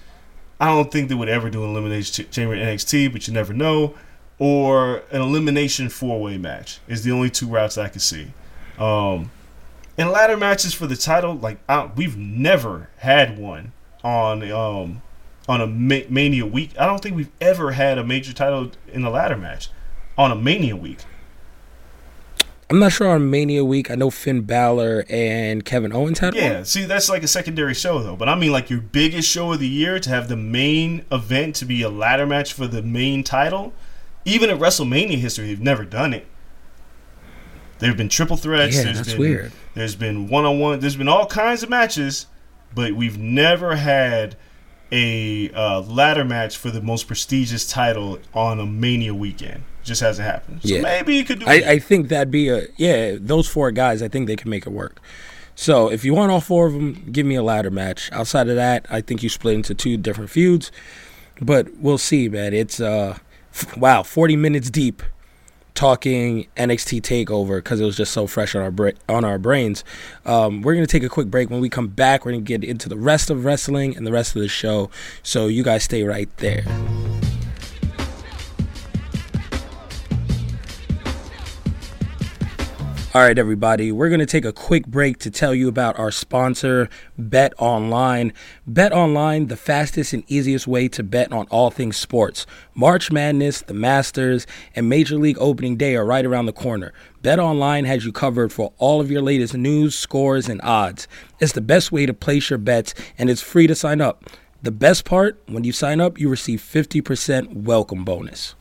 I don't think they would ever do an Elimination Chamber in NXT, but you never know. Or an Elimination 4-Way match is the only two routes I can see. And ladder matches for the title, we've never had one on a Mania week. I don't think we've ever had a major title in a ladder match on a Mania week. I'm not sure on Mania week. I know Finn Balor and Kevin Owens had one. Yeah, see, that's like a secondary show, though. But I mean, your biggest show of the year, to have the main event to be a ladder match for the main title, even in WrestleMania history, they've never done it. There have been triple threats. Yeah, that's weird. There's been one-on-one. There's been all kinds of matches, but we've never had a ladder match for the most prestigious title on a Mania weekend. It just hasn't happened. So maybe you could do it. I think that'd be those four guys, I think they can make it work. So if you want all four of them, give me a ladder match. Outside of that, I think you split into two different feuds. But we'll see, man. It's, 40 minutes deep, talking NXT TakeOver, because it was just so fresh on our brains. We're going to take a quick break. When we come back, we're going to get into the rest of wrestling and the rest of the show, so you guys stay right there. All right, everybody, we're going to take a quick break to tell you about our sponsor, BetOnline. BetOnline, the fastest and easiest way to bet on all things sports. March Madness, the Masters, and Major League Opening Day are right around the corner. BetOnline has you covered for all of your latest news, scores, and odds. It's the best way to place your bets, and it's free to sign up. The best part, when you sign up, you receive 50% welcome bonus.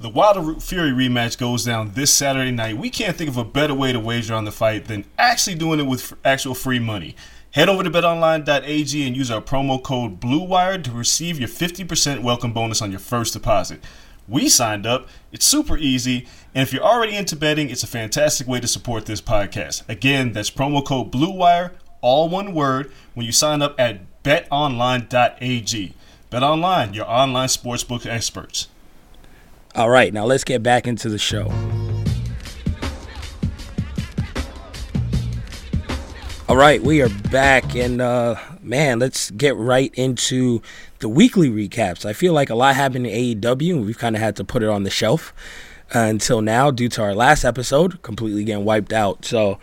The Wilder Fury rematch goes down this Saturday night. We can't think of a better way to wager on the fight than actually doing it with actual free money. Head over to betonline.ag and use our promo code BLUEWIRE to receive your 50% welcome bonus on your first deposit. We signed up. It's super easy. And if you're already into betting, it's a fantastic way to support this podcast. Again, that's promo code BLUEWIRE, all one word, when you sign up at betonline.ag. BetOnline, your online sportsbook experts. All right, now let's get back into the show. All right, we are back, and man, let's get right into the weekly recaps. I feel like a lot happened in AEW, and we've kind of had to put it on the shelf until now due to our last episode completely getting wiped out. So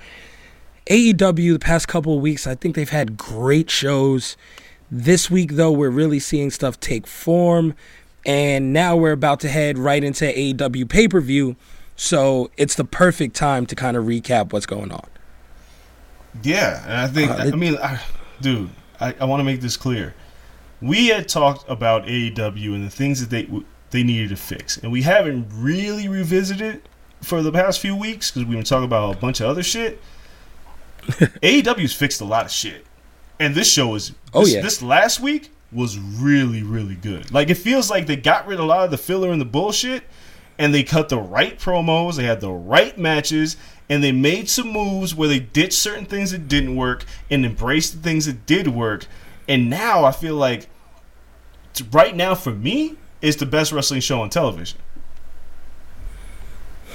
AEW, the past couple of weeks, I think they've had great shows. This week, though, we're really seeing stuff take form, and now we're about to head right into AEW pay-per-view, so it's the perfect time to kind of recap what's going on. Yeah, and I think, I want to make this clear. We had talked about AEW and the things that they needed to fix, and we haven't really revisited for the past few weeks because we've been talking about a bunch of other shit. AEW's fixed a lot of shit, and this show is this last week was really, really good. Like, it feels like they got rid of a lot of the filler and the bullshit, and they cut the right promos, they had the right matches, and they made some moves where they ditched certain things that didn't work and embraced the things that did work. And now I feel like right now for me is the best wrestling show on television.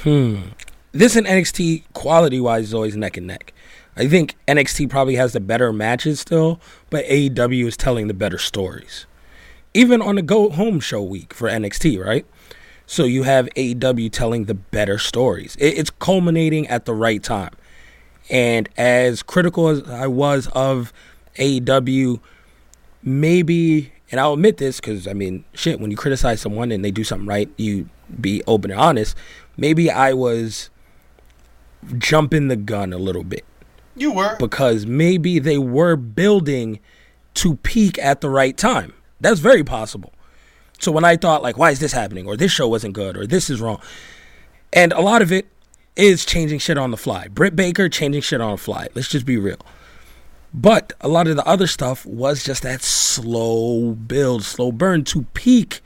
This and NXT quality-wise is always neck and neck. I think NXT probably has the better matches still, but AEW is telling the better stories. Even on the go-home show week for NXT, right? So you have AEW telling the better stories. It's culminating at the right time. And as critical as I was of AEW, maybe, and I'll admit this because, when you criticize someone and they do something right, you be open and honest. Maybe I was jumping the gun a little bit. You were. Because maybe they were building to peak at the right time. That's very possible. So when I thought, why is this happening? Or this show wasn't good, or this is wrong. And a lot of it is changing shit on the fly. Britt Baker changing shit on the fly. Let's just be real. But a lot of the other stuff was just that slow build, slow burn to peak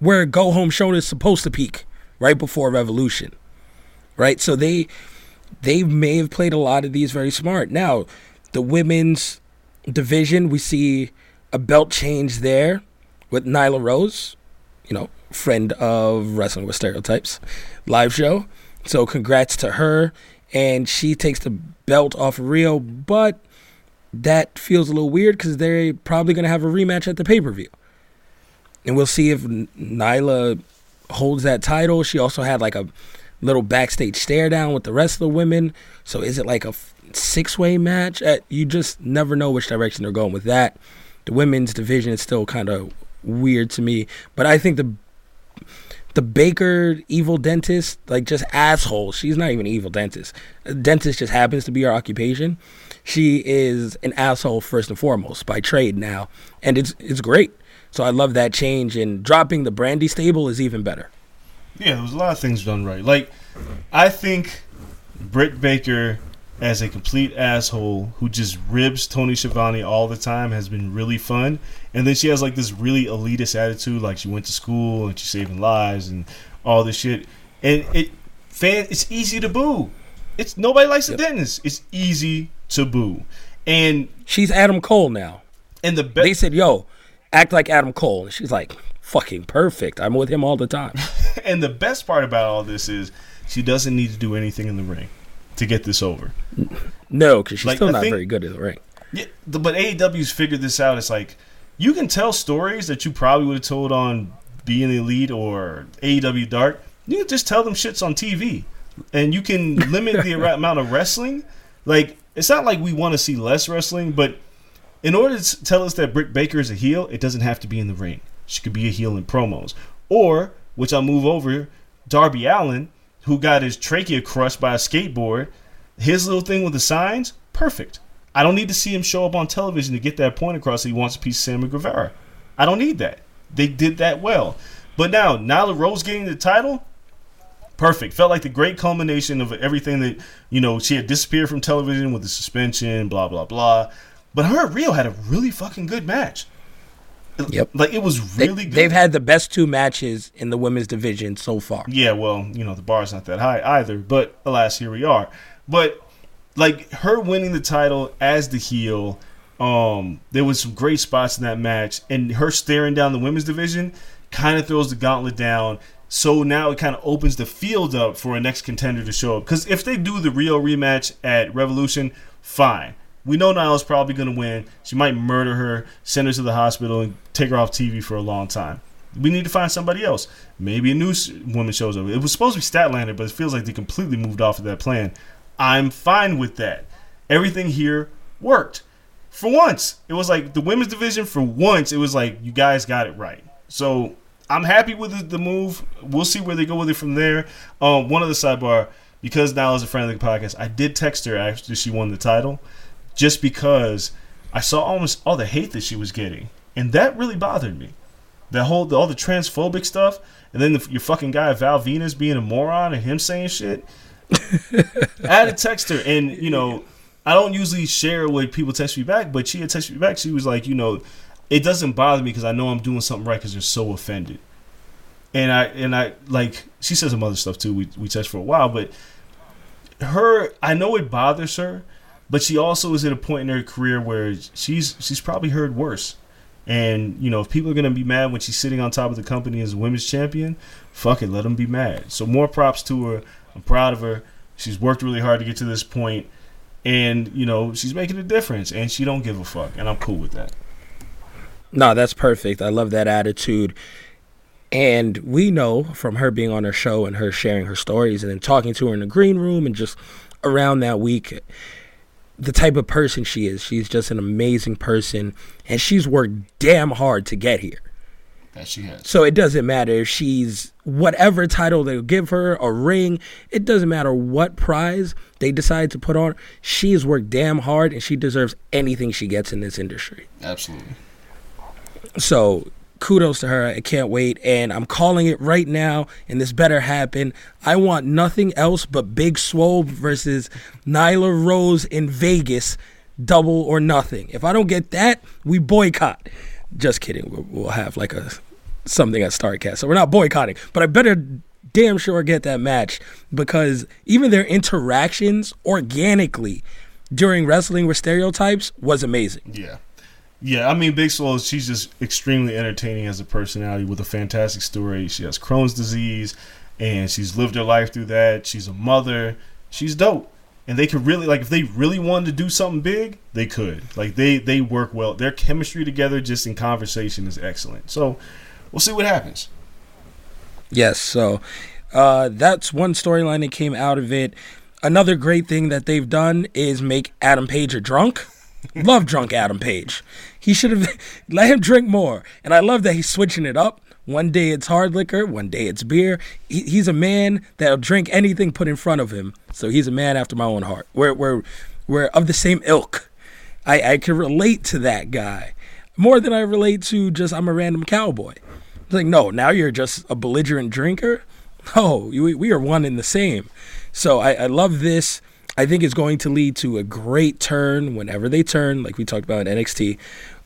where a go-home show is supposed to peak, right before Revolution. Right? So they may have played a lot of these very smart. Now, the women's division, we see a belt change there with Nyla Rose, friend of Wrestling with Stereotypes live show. So congrats to her. And she takes the belt off of Rio, but that feels a little weird because they're probably going to have a rematch at the pay-per-view. And we'll see if Nyla holds that title. She also had a little backstage stare down with the rest of the women. So is it a six-way match? You just never know which direction they're going with that. The women's division is still kind of weird to me, but I think the Baker evil dentist, just asshole. She's not even an evil dentist. A dentist just happens to be her occupation. She is an asshole first and foremost by trade now, and it's great. So I love that change, and dropping the Brandy stable is even better. Yeah, there was a lot of things done right. I think Britt Baker as a complete asshole who just ribs Tony Schiavone all the time has been really fun. And then she has this really elitist attitude, she went to school and she's saving lives and all this shit. And it's easy to boo. It's nobody likes a dentist. It's easy to boo. And she's Adam Cole now. And they said, "Yo, act like Adam Cole," and she's like, "Fucking perfect. I'm with him all the time." And the best part about all this is she doesn't need to do anything in the ring to get this over. No, because she's still not very good in the ring. Yeah, but AEW's figured this out. It's you can tell stories that you probably would have told on Being the Elite or AEW Dark. You can just tell them shits on TV. And you can limit the amount of wrestling. It's not like we want to see less wrestling, but in order to tell us that Britt Baker is a heel, it doesn't have to be in the ring. She could be a heel in promos. Or, which I'll move over, Darby Allin, who got his trachea crushed by a skateboard, his little thing with the signs, perfect. I don't need to see him show up on television to get that point across that he wants a piece of Sammy Guevara. I don't need that. They did that well. But now, Nyla Rose getting the title, perfect. Felt like the great culmination of everything that, she had disappeared from television with the suspension, blah, blah, blah. But her and Rio had a really fucking good match. Yep. It was really good. They've had the best two matches in the women's division so far. Yeah, well, the bar's not that high either, but alas, here we are. But, her winning the title as the heel, there was some great spots in that match, and her staring down the women's division kind of throws the gauntlet down, so now it kind of opens the field up for a next contender to show up. Because if they do the Rio rematch at Revolution, fine. We know Nyla's probably going to win. She might murder her, send her to the hospital, and take her off TV for a long time. We need to find somebody else. Maybe a new woman shows up. It was supposed to be Statlander, but it feels like they completely moved off of that plan. I'm fine with that. Everything here worked. For once, it was like the women's division, for once, it was like, you guys got it right. So I'm happy with the move. We'll see where they go with it from there. One other sidebar, because Nyla's a friendly podcast, I did text her after she won the title just because I saw almost all the hate that she was getting. And that really bothered me. That whole, all the transphobic stuff, and then your fucking guy, Val Venus, being a moron and him saying shit. I had to text her, and, you know, I don't usually share what people text me back, but she had texted me back. She was like, you know, it doesn't bother me because I know I'm doing something right because you're so offended. And I like, she says some other stuff too. We text for a while, but her, I know it bothers her, but she also is at a point in her career where she's probably heard worse. And, you know, if people are going to be mad when she's sitting on top of the company as a women's champion, fuck it, let them be mad. So more props to her. I'm proud of her. She's worked really hard to get to this point. And, you know, she's making a difference, and she don't give a fuck, and I'm cool with that. No, that's perfect. I love that attitude. And we know from her being on her show and her sharing her stories and then talking to her in the green room and just around that week, the type of person she is. She's just an amazing person, and she's worked damn hard to get here. That she has. So it doesn't matter if she's whatever title they'll give her, a ring, it doesn't matter what prize they decide to put on. She has worked damn hard, and she deserves anything she gets in this industry. Absolutely. So kudos to her. I can't wait, and I'm calling it right now, and this better happen. I want nothing else but Big Swole versus Nyla Rose in Vegas, double or nothing. If I don't get that, we boycott. Just kidding. We'll have like a something at StarCast. So we're not boycotting, but I better damn sure get that match, because even their interactions organically during Wrestling with Stereotypes was amazing. Yeah. Yeah, I mean, Big Swole, she's just extremely entertaining as a personality with a fantastic story. She has Crohn's disease, and she's lived her life through that. She's a mother. She's dope. And they could really, like, if they really wanted to do something big, they could. Like, they work well. Their chemistry together just in conversation is excellent. So we'll see what happens. Yes, so that's one storyline that came out of it. Another great thing that they've done is make Adam Page a drunk. Love drunk Adam Page. He should have let him drink more. And I love that he's switching it up. One day it's hard liquor, one day it's beer. He's a man that'll drink anything put in front of him. So he's a man after my own heart. We're of the same ilk. I can relate to that guy more than I relate to just I'm a random cowboy. It's like, no, now you're just a belligerent drinker. No, we are one and the same. So I love this. I think it's going to lead to a great turn whenever they turn, like we talked about in NXT,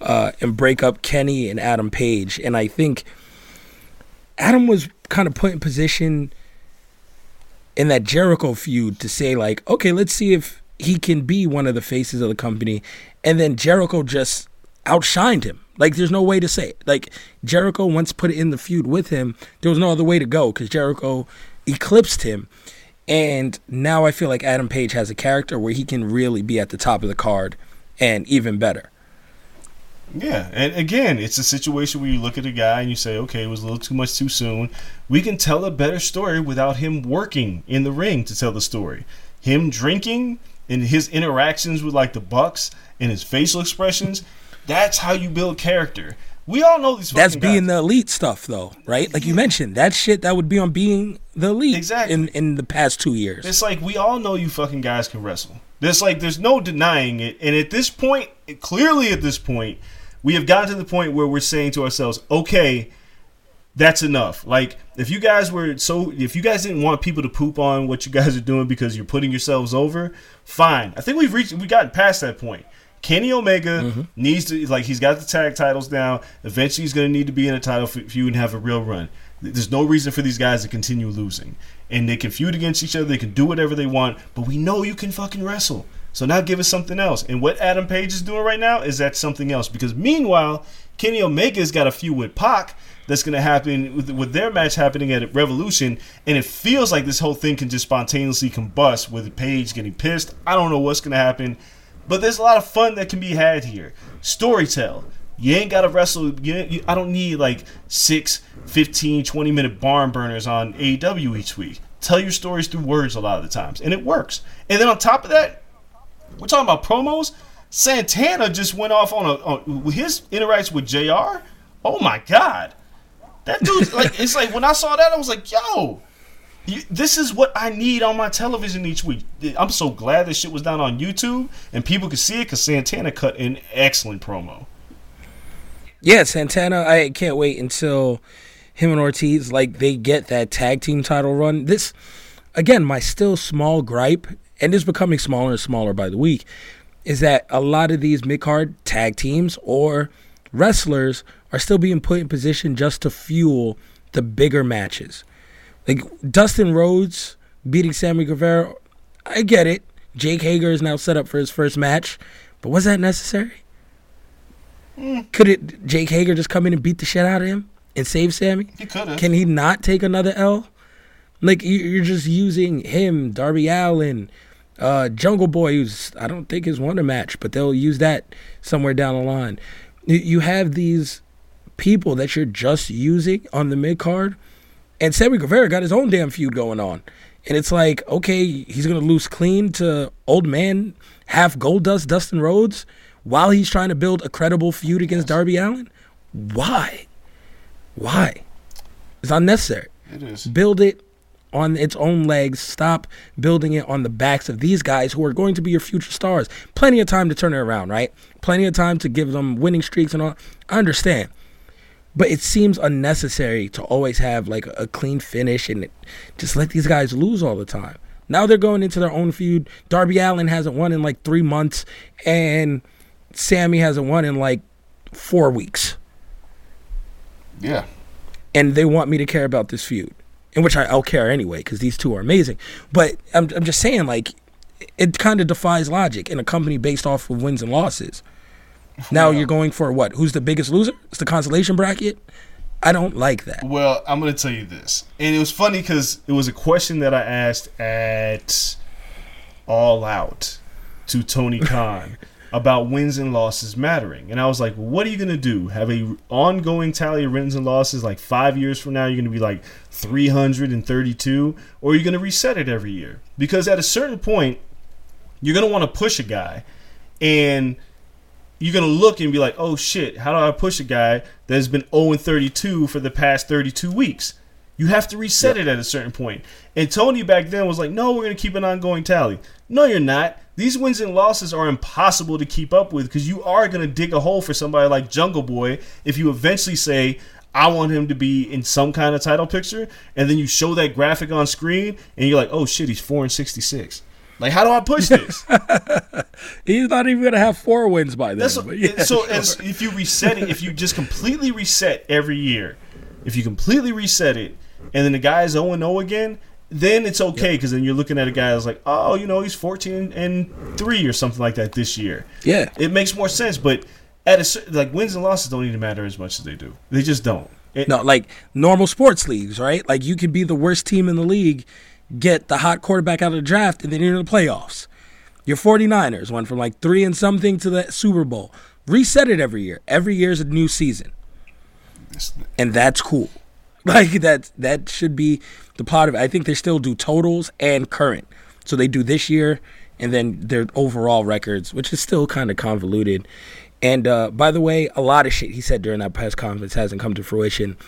and break up Kenny and Adam Page. And I think Adam was kind of put in position in that Jericho feud to say, like, okay, let's see if he can be one of the faces of the company. And then Jericho just outshined him. Like, there's no way to say it. Like, Jericho once put in the feud with him, there was no other way to go because Jericho eclipsed him. And now I feel like Adam Page has a character where he can really be at the top of the card and even better. Yeah, and again, it's a situation where you look at a guy and you say, okay, it was a little too much too soon. We can tell a better story without him working in the ring to tell the story. Him drinking and his interactions with, like, the Bucks and his facial expressions, that's how you build character. We all know these fucking guys. That's being the elite stuff, though, right? Like you mentioned, that shit that would be on being the elite in the past 2 years. It's like, we all know you fucking guys can wrestle. There's like, there's no denying it. And at this point, clearly at this point, we have gotten to the point where we're saying to ourselves, okay, that's enough. Like, if you guys didn't want people to poop on what you guys are doing because you're putting yourselves over, fine. I think we've gotten past that point. Kenny Omega needs to, like, he's got the tag titles now. Eventually, he's going to need to be in a title feud and have a real run. There's no reason for these guys to continue losing. And they can feud against each other. They can do whatever they want. But we know you can fucking wrestle. So now give us something else. And what Adam Page is doing right now is that something else. Because meanwhile, Kenny Omega's got a feud with Pac that's going to happen with their match happening at Revolution. And it feels like this whole thing can just spontaneously combust with Page getting pissed. I don't know what's going to happen. But there's a lot of fun that can be had here. Storytell. You ain't got to wrestle. I don't need like 6, 15, 20-minute barn burners on AEW each week. Tell your stories through words a lot of the times, and it works. And then on top of that, we're talking about promos. Santana just went off on his interacts with JR. Oh, my God. That dude's like, it's like when I saw that, I was like, yo, this is what I need on my television each week. I'm so glad this shit was down on YouTube and people could see it because Santana cut an excellent promo. Yeah, Santana, I can't wait until him and Ortiz, like, they get that tag team title run. This, again, my still small gripe, and it's becoming smaller and smaller by the week, is that a lot of these mid-card tag teams or wrestlers are still being put in position just to fuel the bigger matches. Like, Dustin Rhodes beating Sammy Guevara, I get it. Jake Hager is now set up for his first match, but was that necessary? Could Jake Hager just come in and beat the shit out of him and save Sammy? He could have. Can he not take another L? Like, you're just using him, Darby Allin, Jungle Boy, who's I don't think has won a match, but they'll use that somewhere down the line. You have these people that you're just using on the mid-card, and Sammy Guevara got his own damn feud going on. And it's like, okay, he's going to lose clean to old man, half gold dust Dustin Rhodes, while he's trying to build a credible feud against Darby Allin? Why? It's unnecessary. It is. Build it on its own legs. Stop building it on the backs of these guys who are going to be your future stars. Plenty of time to turn it around, right? Plenty of time to give them winning streaks and all. I understand. But it seems unnecessary to always have like a clean finish and just let these guys lose all the time. Now they're going into their own feud. Darby Allin hasn't won in like 3 months, and Sammy hasn't won in like 4 weeks. Yeah. And they want me to care about this feud, in which I'll care anyway because these two are amazing. But I'm just saying, like, it kind of defies logic in a company based off of wins and losses. Now you're going for what? Who's the biggest loser? It's the consolation bracket? I don't like that. Well, I'm going to tell you this. And it was funny because it was a question that I asked at All Out to Tony Khan. About wins and losses mattering. And I was like, what are you going to do? Have a ongoing tally of wins and losses like 5 years from now? You're going to be like 332? Or are you going to reset it every year? Because at a certain point, you're going to want to push a guy. And you're going to look and be like, oh, shit, how do I push a guy that has been 0-32 for the past 32 weeks? You have to reset it at a certain point. And Tony back then was like, no, we're going to keep an ongoing tally. No, you're not. These wins and losses are impossible to keep up with because you are going to dig a hole for somebody like Jungle Boy if you eventually say, I want him to be in some kind of title picture, and then you show that graphic on screen, and you're like, oh, shit, he's 4-66. Like, how do I push this? He's not even going to have 4 wins by then. If you reset it, if you just completely reset every year, if you completely reset it, and then the guy is 0-0 again, then it's okay because then you're looking at a guy that's like, oh, you know, he's 14-3 or something like that this year. Yeah. It makes more sense, but wins and losses don't even matter as much as they do. They just don't. No, like normal sports leagues, right? Like you could be the worst team in the league, get the hot quarterback out of the draft, and then you're in the playoffs. Your 49ers went from like 3-something to the Super Bowl. Reset it every year. Every year is a new season. And that's cool. Like, that should be the plot of it. I think they still do totals and current. So they do this year and then their overall records, which is still kind of convoluted. And, by the way, a lot of shit he said during that press conference hasn't come to fruition.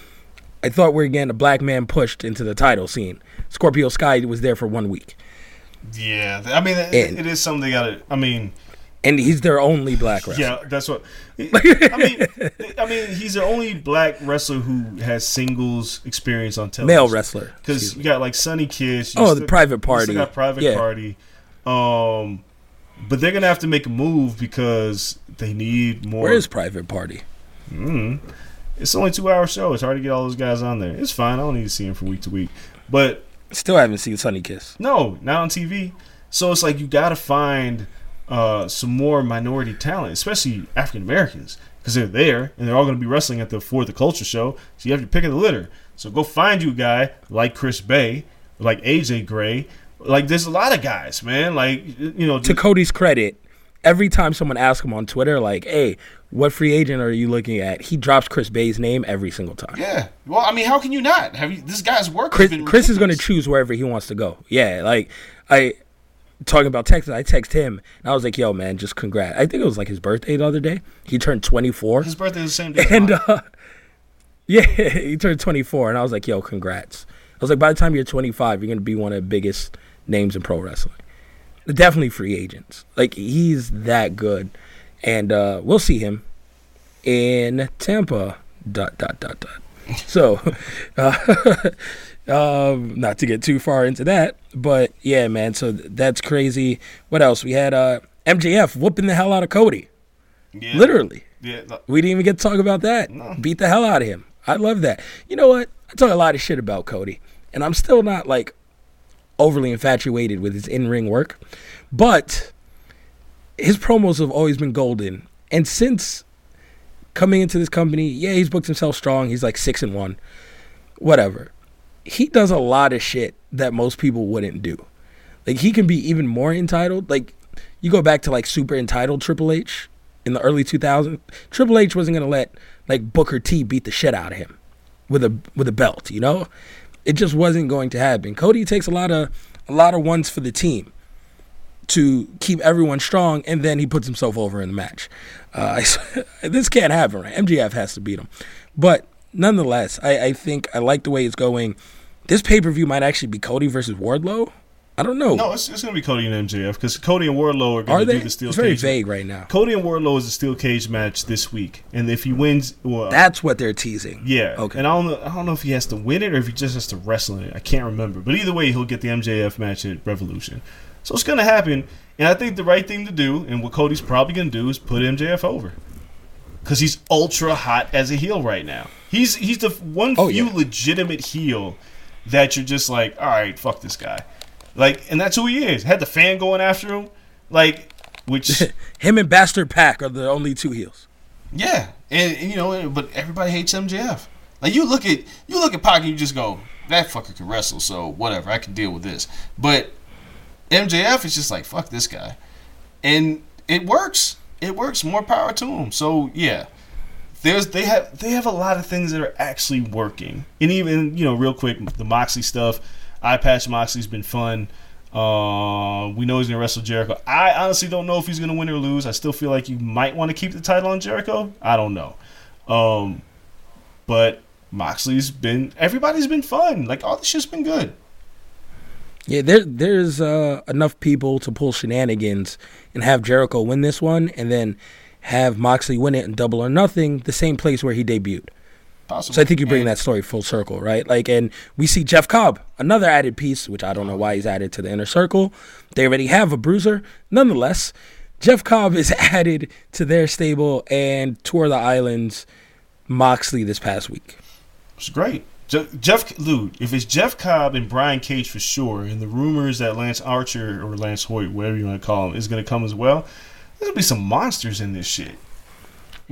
I thought we were getting a black man pushed into the title scene. Scorpio Sky was there for 1 week. Yeah. I mean, it is something they got to – I mean – and he's their only black wrestler. Yeah, that's what I mean. He's the only black wrestler who has singles experience on television. Male wrestler, because you got like Sonny Kiss. The Private Party. You got Private Party. But they're gonna have to make a move because they need more. Where is Private Party? It's only a 2-hour show. It's hard to get all those guys on there. It's fine. I don't need to see him from week to week. But still haven't seen Sonny Kiss. No, not on TV. So it's like you gotta find some more minority talent, especially African Americans, because they're there and they're all going to be wrestling at the For the Culture show. So you have your pick of the litter. So go find you a guy like Chris Bay, like AJ Gray. Like, there's a lot of guys, man. Like, you know, to Cody's credit, every time someone asks him on Twitter, like, hey, what free agent are you looking at? He drops Chris Bay's name every single time. Yeah. Well, I mean, how can you not? This guy's work has been ridiculous. Chris is going to choose wherever he wants to go. Yeah, like, talking about Texas, I text him, and I was like, yo, man, just congrats. I think it was, like, his birthday the other day. He turned 24. His birthday is the same day. And, yeah, he turned 24, and I was like, yo, congrats. I was like, by the time you're 25, you're going to be one of the biggest names in pro wrestling. Definitely free agents. Like, he's that good. And we'll see him in Tampa, ... So, not to get too far into that, but yeah, man, so that's crazy. What else? We had MJF whooping the hell out of Cody. Yeah. Literally. Yeah. We didn't even get to talk about that. No. Beat the hell out of him. I love that. You know what? I talk a lot of shit about Cody, and I'm still not, like, overly infatuated with his in-ring work, but his promos have always been golden. And since coming into this company, yeah, he's booked himself strong. He's like 6-1, whatever. He does a lot of shit that most people wouldn't do. Like, he can be even more entitled. Like, you go back to, like, super entitled Triple H in the early 2000s. Triple H wasn't going to let, like, Booker T beat the shit out of him with a belt, you know? It just wasn't going to happen. Cody takes a lot of ones for the team to keep everyone strong, and then he puts himself over in the match. This can't happen, right? MJF has to beat him. But nonetheless, I think I like the way it's going. This pay-per-view might actually be Cody versus Wardlow. I don't know. No, it's going to be Cody and MJF, because Cody and Wardlow are going to do the steel cage. It's very vague right now. Cody and Wardlow is a steel cage match this week, and if he wins, well, that's what they're teasing. Yeah. Okay. And I don't know if he has to win it or if he just has to wrestle in it. I can't remember, but either way, he'll get the MJF match at Revolution. So it's going to happen, and I think the right thing to do, and what Cody's probably going to do, is put MJF over, because he's ultra hot as a heel right now. He's the one legitimate heel that you're just like, all right, fuck this guy. Like, and that's who he is. Had the fan going after him, like, which him and Bastard Pack are the only two heels. Yeah, and you know, but everybody hates MJF. Like, you look at Pac and you just go, that fucker can wrestle, so whatever, I can deal with this. But MJF is just like, fuck this guy, and it works. It works. More power to him. So yeah, they have a lot of things that are actually working. And even, you know, real quick, the Moxley stuff. Eye Patch Moxley's been fun. We know he's going to wrestle Jericho. I honestly don't know if he's going to win or lose. I still feel like you might want to keep the title on Jericho. I don't know. But everybody's been fun. Like, all this shit's been good. Yeah, there's enough people to pull shenanigans and have Jericho win this one and then have Moxley win it in Double or Nothing, the same place where he debuted. Possible. So I think you bring that story full circle, right? Like, and we see Jeff Cobb, another added piece, which I don't know why he's added to the inner circle. They already have a bruiser. Nonetheless, Jeff Cobb is added to their stable and toured the islands Moxley this past week. It's great. If it's Jeff Cobb and Brian Cage for sure, and the rumors that Lance Archer or Lance Hoyt, whatever you want to call him, is going to come as well, there's going to be some monsters in this shit.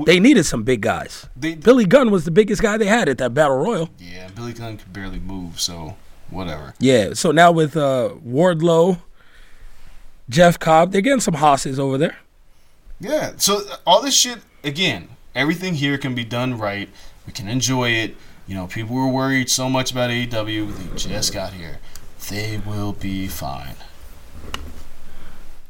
They needed some big guys. Billy Gunn was the biggest guy they had at that Battle Royal. Yeah, Billy Gunn could barely move, so whatever. Yeah, so now with Wardlow, Jeff Cobb, they're getting some hosses over there. Yeah, so all this shit, again, everything here can be done right. We can enjoy it. You know, people were worried so much about AEW. They just got here. They will be fine.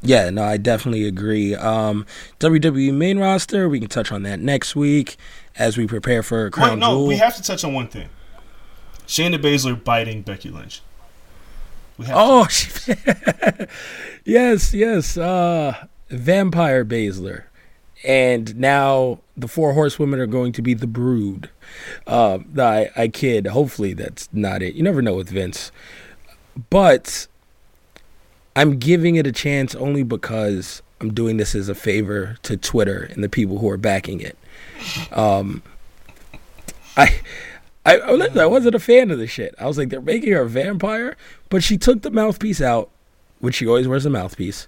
Yeah, no, I definitely agree. WWE main roster, we can touch on that next week as we prepare for Crown Jewel. No, we have to touch on one thing. Shayna Baszler biting Becky Lynch. Yes. Vampire Baszler. And now the four horsewomen are going to be the Brood. I kid. Hopefully that's not it. You never know with Vince. But I'm giving it a chance only because I'm doing this as a favor to Twitter and the people who are backing it. I wasn't a fan of the shit. I was like, they're making her a vampire, but she took the mouthpiece out, which she always wears a mouthpiece,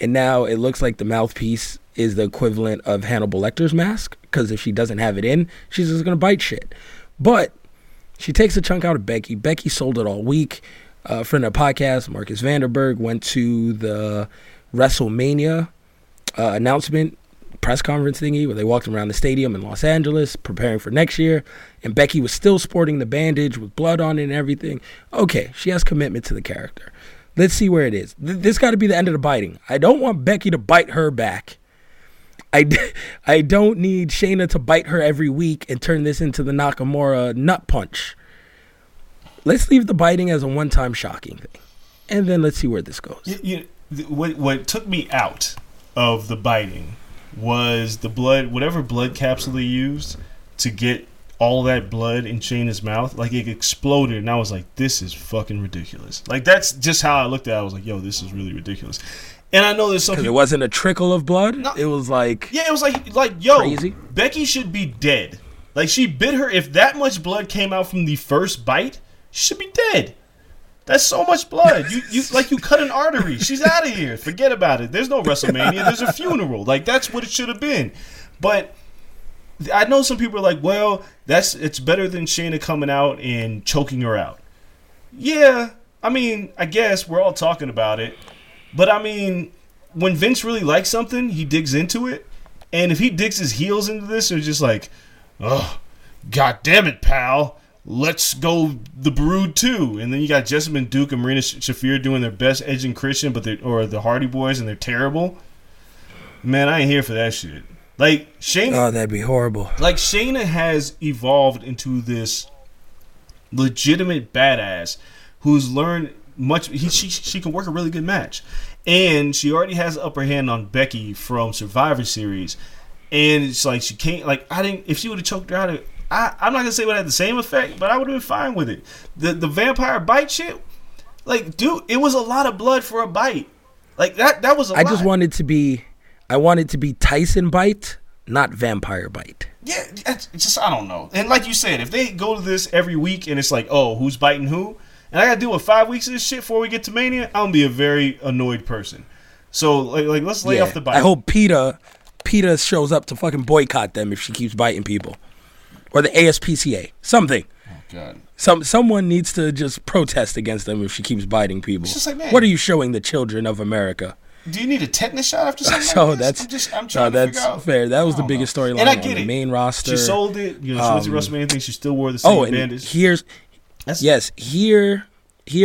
and now it looks like the mouthpiece is the equivalent of Hannibal Lecter's mask, because if she doesn't have it in, she's just going to bite shit. But she takes a chunk out of Becky. Becky sold it all week. A friend of the podcast, Marcus Vanderberg, went to the WrestleMania announcement press conference thingy where they walked around the stadium in Los Angeles preparing for next year, and Becky was still sporting the bandage with blood on it and everything. Okay, she has commitment to the character. Let's see where it is. This got to be the end of the biting. I don't want Becky to bite her back. I don't need Shayna to bite her every week and turn this into the Nakamura nut punch. Let's leave the biting as a one-time shocking thing, and then let's see where this goes. What took me out of the biting was the blood, whatever blood capsule they used to get all that blood in Shayna's mouth, like it exploded, and I was like, this is fucking ridiculous. Like, that's just how I looked at it. I was like, yo, this is really ridiculous. And I know there's some people, it wasn't a trickle of blood. No, it was like, yeah, it was like yo, crazy. Becky should be dead. Like, she bit her. If that much blood came out from the first bite, she should be dead. That's so much blood. You like, you cut an artery. She's out of here. Forget about it. There's no WrestleMania. There's a funeral. Like, that's what it should have been. But I know some people are like, well, it's better than Shayna coming out and choking her out. Yeah, I mean, I guess we're all talking about it. But, I mean, when Vince really likes something, he digs into it. And if he digs his heels into this, it's just like, oh, God damn it, pal. Let's go the Brood too. And then you got Jessamyn Duke and Marina Shafir doing their best edging Christian, or the Hardy Boys, and they're terrible. Man, I ain't here for that shit. Like, Shayna... Oh, that'd be horrible. Like, Shayna has evolved into this legitimate badass who's learned... she can work a really good match, and she already has upper hand on Becky from Survivor Series, and it's like she can't, like, I didn't, if she would have choked her out of, I'm not gonna say it would have the same effect, but I would have been fine with it. The vampire bite shit, like, dude, it was a lot of blood for a bite. Like, that was a lot. I just wanted to be Tyson bite, not vampire bite. Yeah, it's just, I don't know. And like you said, if they go to this every week and it's like, oh, who's biting who, and I got to deal with 5 weeks of this shit before we get to Mania, I'm going to be a very annoyed person. So, like let's lay off the bite. I hope PETA shows up to fucking boycott them if she keeps biting people. Or the ASPCA. Something. Oh, God. Someone needs to just protest against them if she keeps biting people. It's just like, man, what are you showing the children of America? Do you need a tetanus shot after something like this? I'm trying to figure out. Fair. That was the biggest storyline on the main roster. She sold it. You know, she went to WrestleMania thing. She still wore the same bandage. Here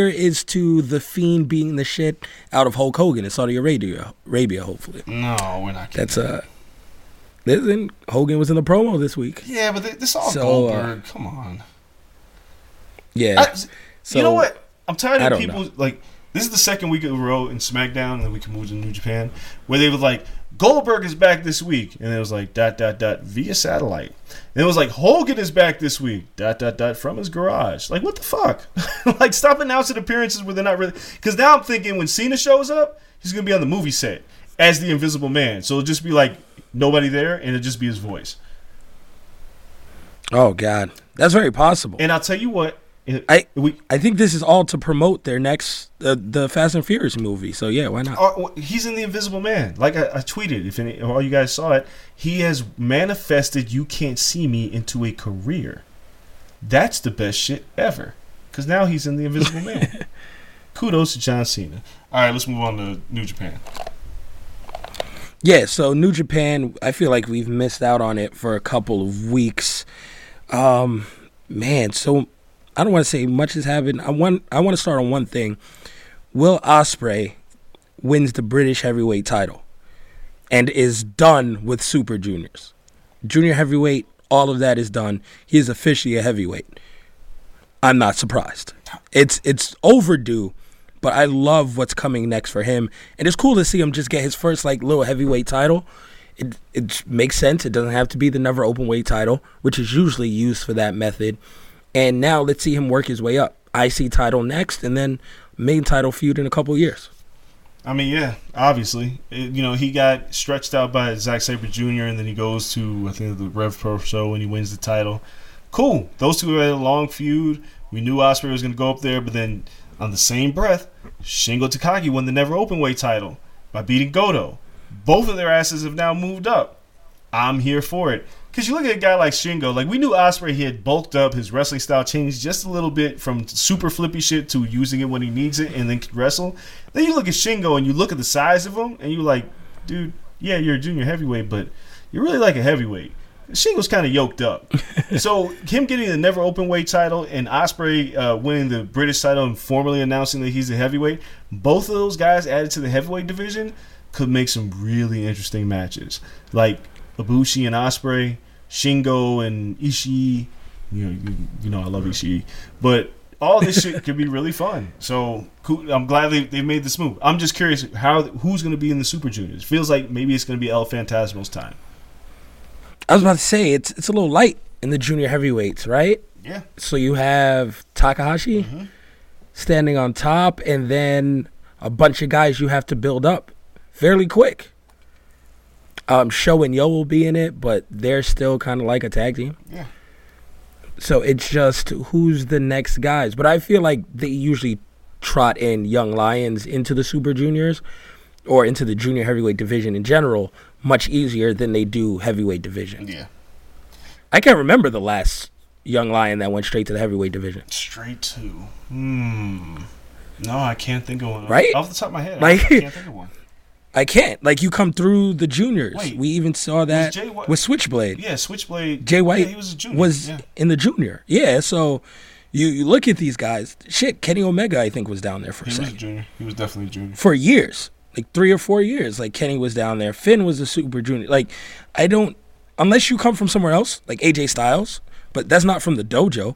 is to The Fiend being the shit out of Hulk Hogan in Saudi Arabia, hopefully. No, we're not kidding. Listen, Hogan was in the promo this week. Yeah, but this all Goldberg. Come on. Yeah. You know what? I'm tired of people, like, this is the second week in a row in SmackDown, and then we can move to New Japan, where they were like, Goldberg is back this week. And it was like, ... via satellite. And it was like, Hogan is back this week, ... from his garage. Like, what the fuck? Like, stop announcing appearances where they're not really... Because now I'm thinking when Cena shows up, he's going to be on the movie set as the Invisible Man. So it'll just be like, nobody there, and it'll just be his voice. Oh, God. That's very possible. And I'll tell you what. I think this is all to promote their next the Fast and Furious movie. So yeah, why not? He's in the Invisible Man. Like I tweeted, if all you guys saw it, he has manifested "You Can't See Me" into a career. That's the best shit ever. Because now he's in the Invisible Man. Kudos to John Cena. All right, let's move on to New Japan. Yeah, so New Japan, I feel like we've missed out on it for a couple of weeks. Man, so. I don't want to say much has happened. I want to start on one thing. Will Ospreay wins the British heavyweight title and is done with Super Juniors. Junior heavyweight, all of that is done. He is officially a heavyweight. I'm not surprised. It's overdue, but I love what's coming next for him. And it's cool to see him just get his first like little heavyweight title. It makes sense. It doesn't have to be the never open weight title, which is usually used for that method. And now let's see him work his way up. IC title next, and then main title feud in a couple of years. I mean, yeah, obviously. He got stretched out by Zack Sabre Jr., and then he goes to, I think, the Rev Pro show, and he wins the title. Cool. Those two had a long feud. We knew Ospreay was going to go up there, but then on the same breath, Shingo Takagi won the Never Openweight title by beating Goto. Both of their asses have now moved up. I'm here for it. Because you look at a guy like Shingo, like we knew Ospreay, he had bulked up, his wrestling style changed just a little bit from super flippy shit to using it when he needs it and then could wrestle. Then you look at Shingo and you look at the size of him and you're like, dude, yeah, you're a junior heavyweight, but you're really like a heavyweight. Shingo's kind of yoked up. So him getting the never open weight title and Ospreay winning the British title and formally announcing that he's a heavyweight, both of those guys added to the heavyweight division could make some really interesting matches. Like Ibushi and Ospreay, Shingo and Ishii. You know I love Ishii. But all this shit could be really fun. So I'm glad they made this move. I'm just curious who's going to be in the Super Juniors. Feels like maybe it's going to be El Phantasmo's time. I was about to say, it's a little light in the junior heavyweights, right? Yeah. So you have Takahashi standing on top, and then a bunch of guys you have to build up fairly quick. Sho and Yo will be in it, but they're still kind of like a tag team. Yeah. So it's just who's the next guys. But I feel like they usually trot in young lions into the Super Juniors or into the junior heavyweight division in general much easier than they do heavyweight division. Yeah. I can't remember the last young lion that went straight to the heavyweight division. Straight to. No, I can't think of one. Right? Off the top of my head, I can't think of one. I can't. Like, you come through the juniors. Wait, we even saw that with Switchblade. Yeah, Switchblade. Jay White he was a junior. In the junior. Yeah, so you look at these guys. Shit, Kenny Omega, I think, was down there for a second. He was a junior. He was definitely a junior. For years. Like, 3 or 4 years. Like, Kenny was down there. Finn was a super junior. Like, I don't... Unless you come from somewhere else, like AJ Styles, but that's not from the dojo.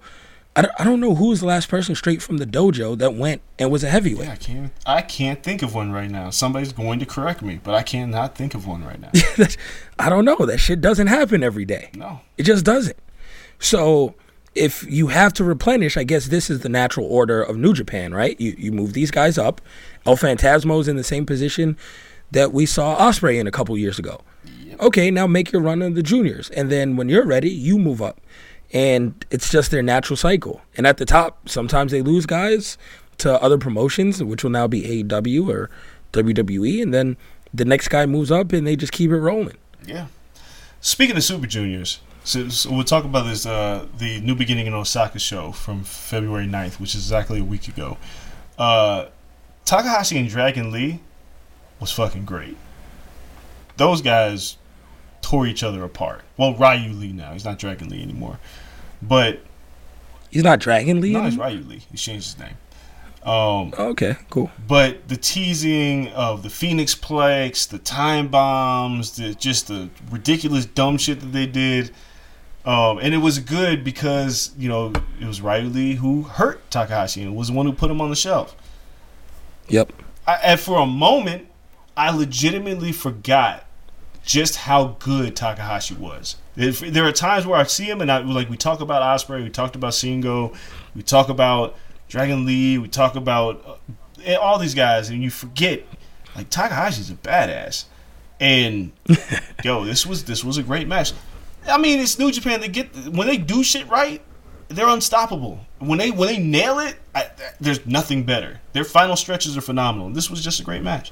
I don't know who was the last person straight from the dojo that went and was a heavyweight. Yeah, I can't think of one right now. Somebody's going to correct me, but I cannot think of one right now. I don't know. That shit doesn't happen every day. No. It just doesn't. So if you have to replenish, I guess this is the natural order of New Japan, right? You move these guys up. El Phantasmo's in the same position that we saw Ospreay in a couple years ago. Yep. Okay, now make your run in the juniors. And then when you're ready, you move up. And it's just their natural cycle. And at the top, sometimes they lose guys to other promotions, which will now be AEW or WWE. And then the next guy moves up and they just keep it rolling. Yeah. Speaking of Super Juniors, so we'll talk about this, the New Beginning in Osaka show from February 9th, which is exactly a week ago. Takahashi and Dragon Lee was fucking great. Those guys tore each other apart. Well, Ryu Lee now. He's not Dragon Lee anymore. But he's not Dragon Lee? No, he's Ryu Lee. He changed his name. Okay, cool. But the teasing of the Phoenix Plex, the time bombs, the ridiculous dumb shit that they did. And it was good because, it was Ryu Lee who hurt Takahashi and was the one who put him on the shelf. Yep. And for a moment, I legitimately forgot just how good Takahashi was. There are times where I see him, and we talk about Ospreay, we talked about Shingo, we talk about Dragon Lee, we talk about all these guys, and you forget, like, Takahashi's a badass. And yo, this was a great match. I mean, it's New Japan. When they do shit right, they're unstoppable. When they nail it, there's nothing better. Their final stretches are phenomenal. This was just a great match.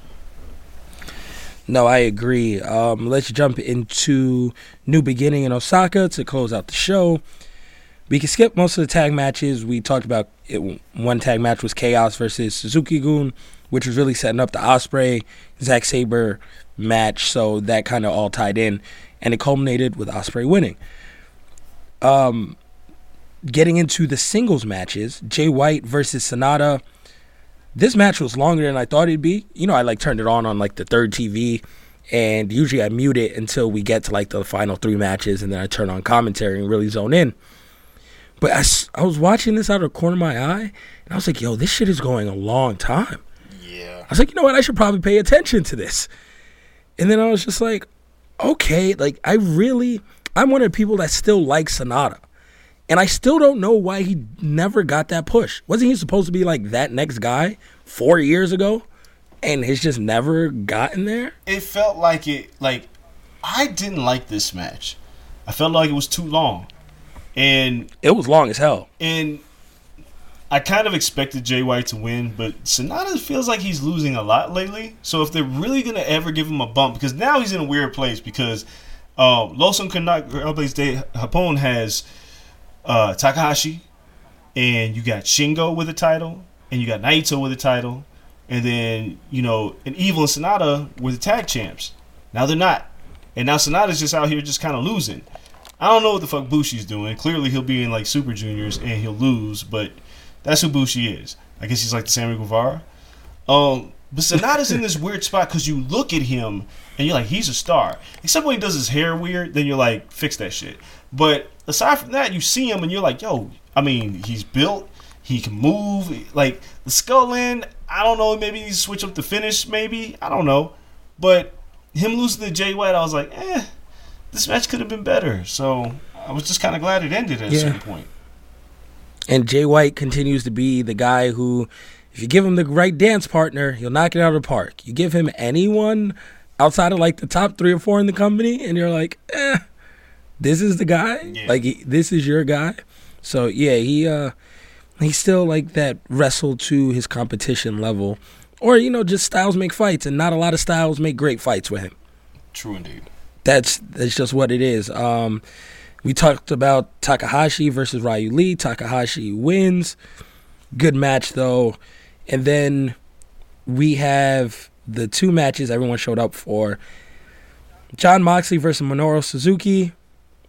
No, I agree. Let's jump into New Beginning in Osaka to close out the show. We can skip most of the tag matches. We talked about it. One tag match was Chaos versus Suzuki-gun, which was really setting up the Ospreay, Zack Sabre match, so that kind of all tied in, and it culminated with Ospreay winning. Getting into the singles matches, Jay White versus Sonata. This match was longer than I thought it'd be. I turned it on like the third TV, and usually I mute it until we get to like the final three matches, and then I turn on commentary and really zone in. But I was watching this out of the corner of my eye, and I was like, yo, this shit is going a long time. Yeah. I was like, you know what? I should probably pay attention to this. And then I was just like, okay, like I'm one of the people that still like Sonata. And I still don't know why he never got that push. Wasn't he supposed to be like that next guy 4 years ago? And he's just never gotten there? It felt like it. Like, I didn't like this match. I felt like it was too long. And it was long as hell. And I kind of expected Jay White to win, but Sonata feels like he's losing a lot lately. So if they're really going to ever give him a bump, because now he's in a weird place because Lawson Canuck, Rampage Day Japón has... Takahashi, and you got Shingo with a title, and you got Naito with a title, and then, and Evil and Sonata were the tag champs. Now they're not. And now Sonata's just out here just kind of losing. I don't know what the fuck Bushi's doing. Clearly he'll be in like Super Juniors and he'll lose, but that's who Bushi is. I guess he's like the Sammy Guevara. But Sonata's in this weird spot because you look at him and you're like, he's a star. Except when he does his hair weird, then you're like, fix that shit. But aside from that, you see him and you're like, yo, I mean, he's built. He can move. Like, the skull end, I don't know. Maybe he switch up the finish, maybe. I don't know. But him losing to Jay White, I was like, this match could have been better. So I was just kind of glad it ended at a certain point. And Jay White continues to be the guy who, if you give him the right dance partner, he'll knock it out of the park. You give him anyone outside of, like, the top 3 or 4 in the company, and you're like, this is the guy? Yeah. Like, this is your guy? So, yeah, he's still like that wrestle to his competition level. Or, you know, just styles make fights, and not a lot of styles make great fights with him. True indeed. That's just what it is. We talked about Takahashi versus Ryu Lee. Takahashi wins. Good match, though. And then we have the 2 matches everyone showed up for. Jon Moxley versus Minoru Suzuki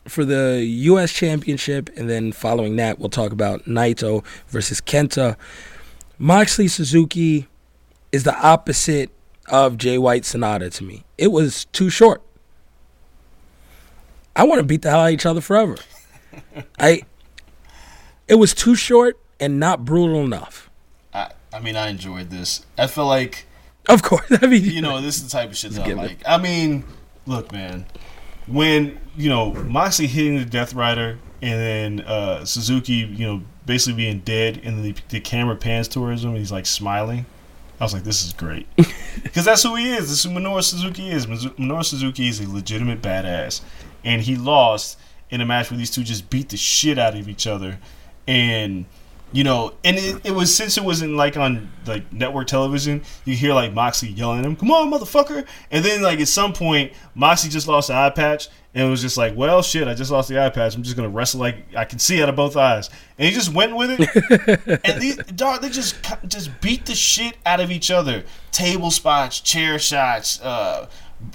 for the U.S. Championship, and then following that, we'll talk about Naito versus Kenta. Moxley Suzuki is the opposite of Jay White Sonata to me. It was too short. I want to beat the hell out of each other forever. It was too short and not brutal enough. I mean, I enjoyed this. I feel like, of course, I mean, you know, this is the type of shit that I like. I mean, look, man. When, you know, Moxley hitting the Death Rider and then Suzuki, you know, basically being dead, and the camera pans towards him and he's like smiling, I was like, this is great. Because that's who he is. This is who Minoru Suzuki is. Minoru Suzuki is a legitimate badass. And he lost in a match where these two just beat the shit out of each other. And, you know, and it was, since it wasn't like on like network television, you hear like Moxley yelling at him, "Come on, motherfucker!" And then like at some point, Moxley just lost the eye patch, and it was just like, "Well, shit, I just lost the eye patch. I'm just gonna wrestle like I can see out of both eyes." And he just went with it. And they just beat the shit out of each other. Table spots, chair shots.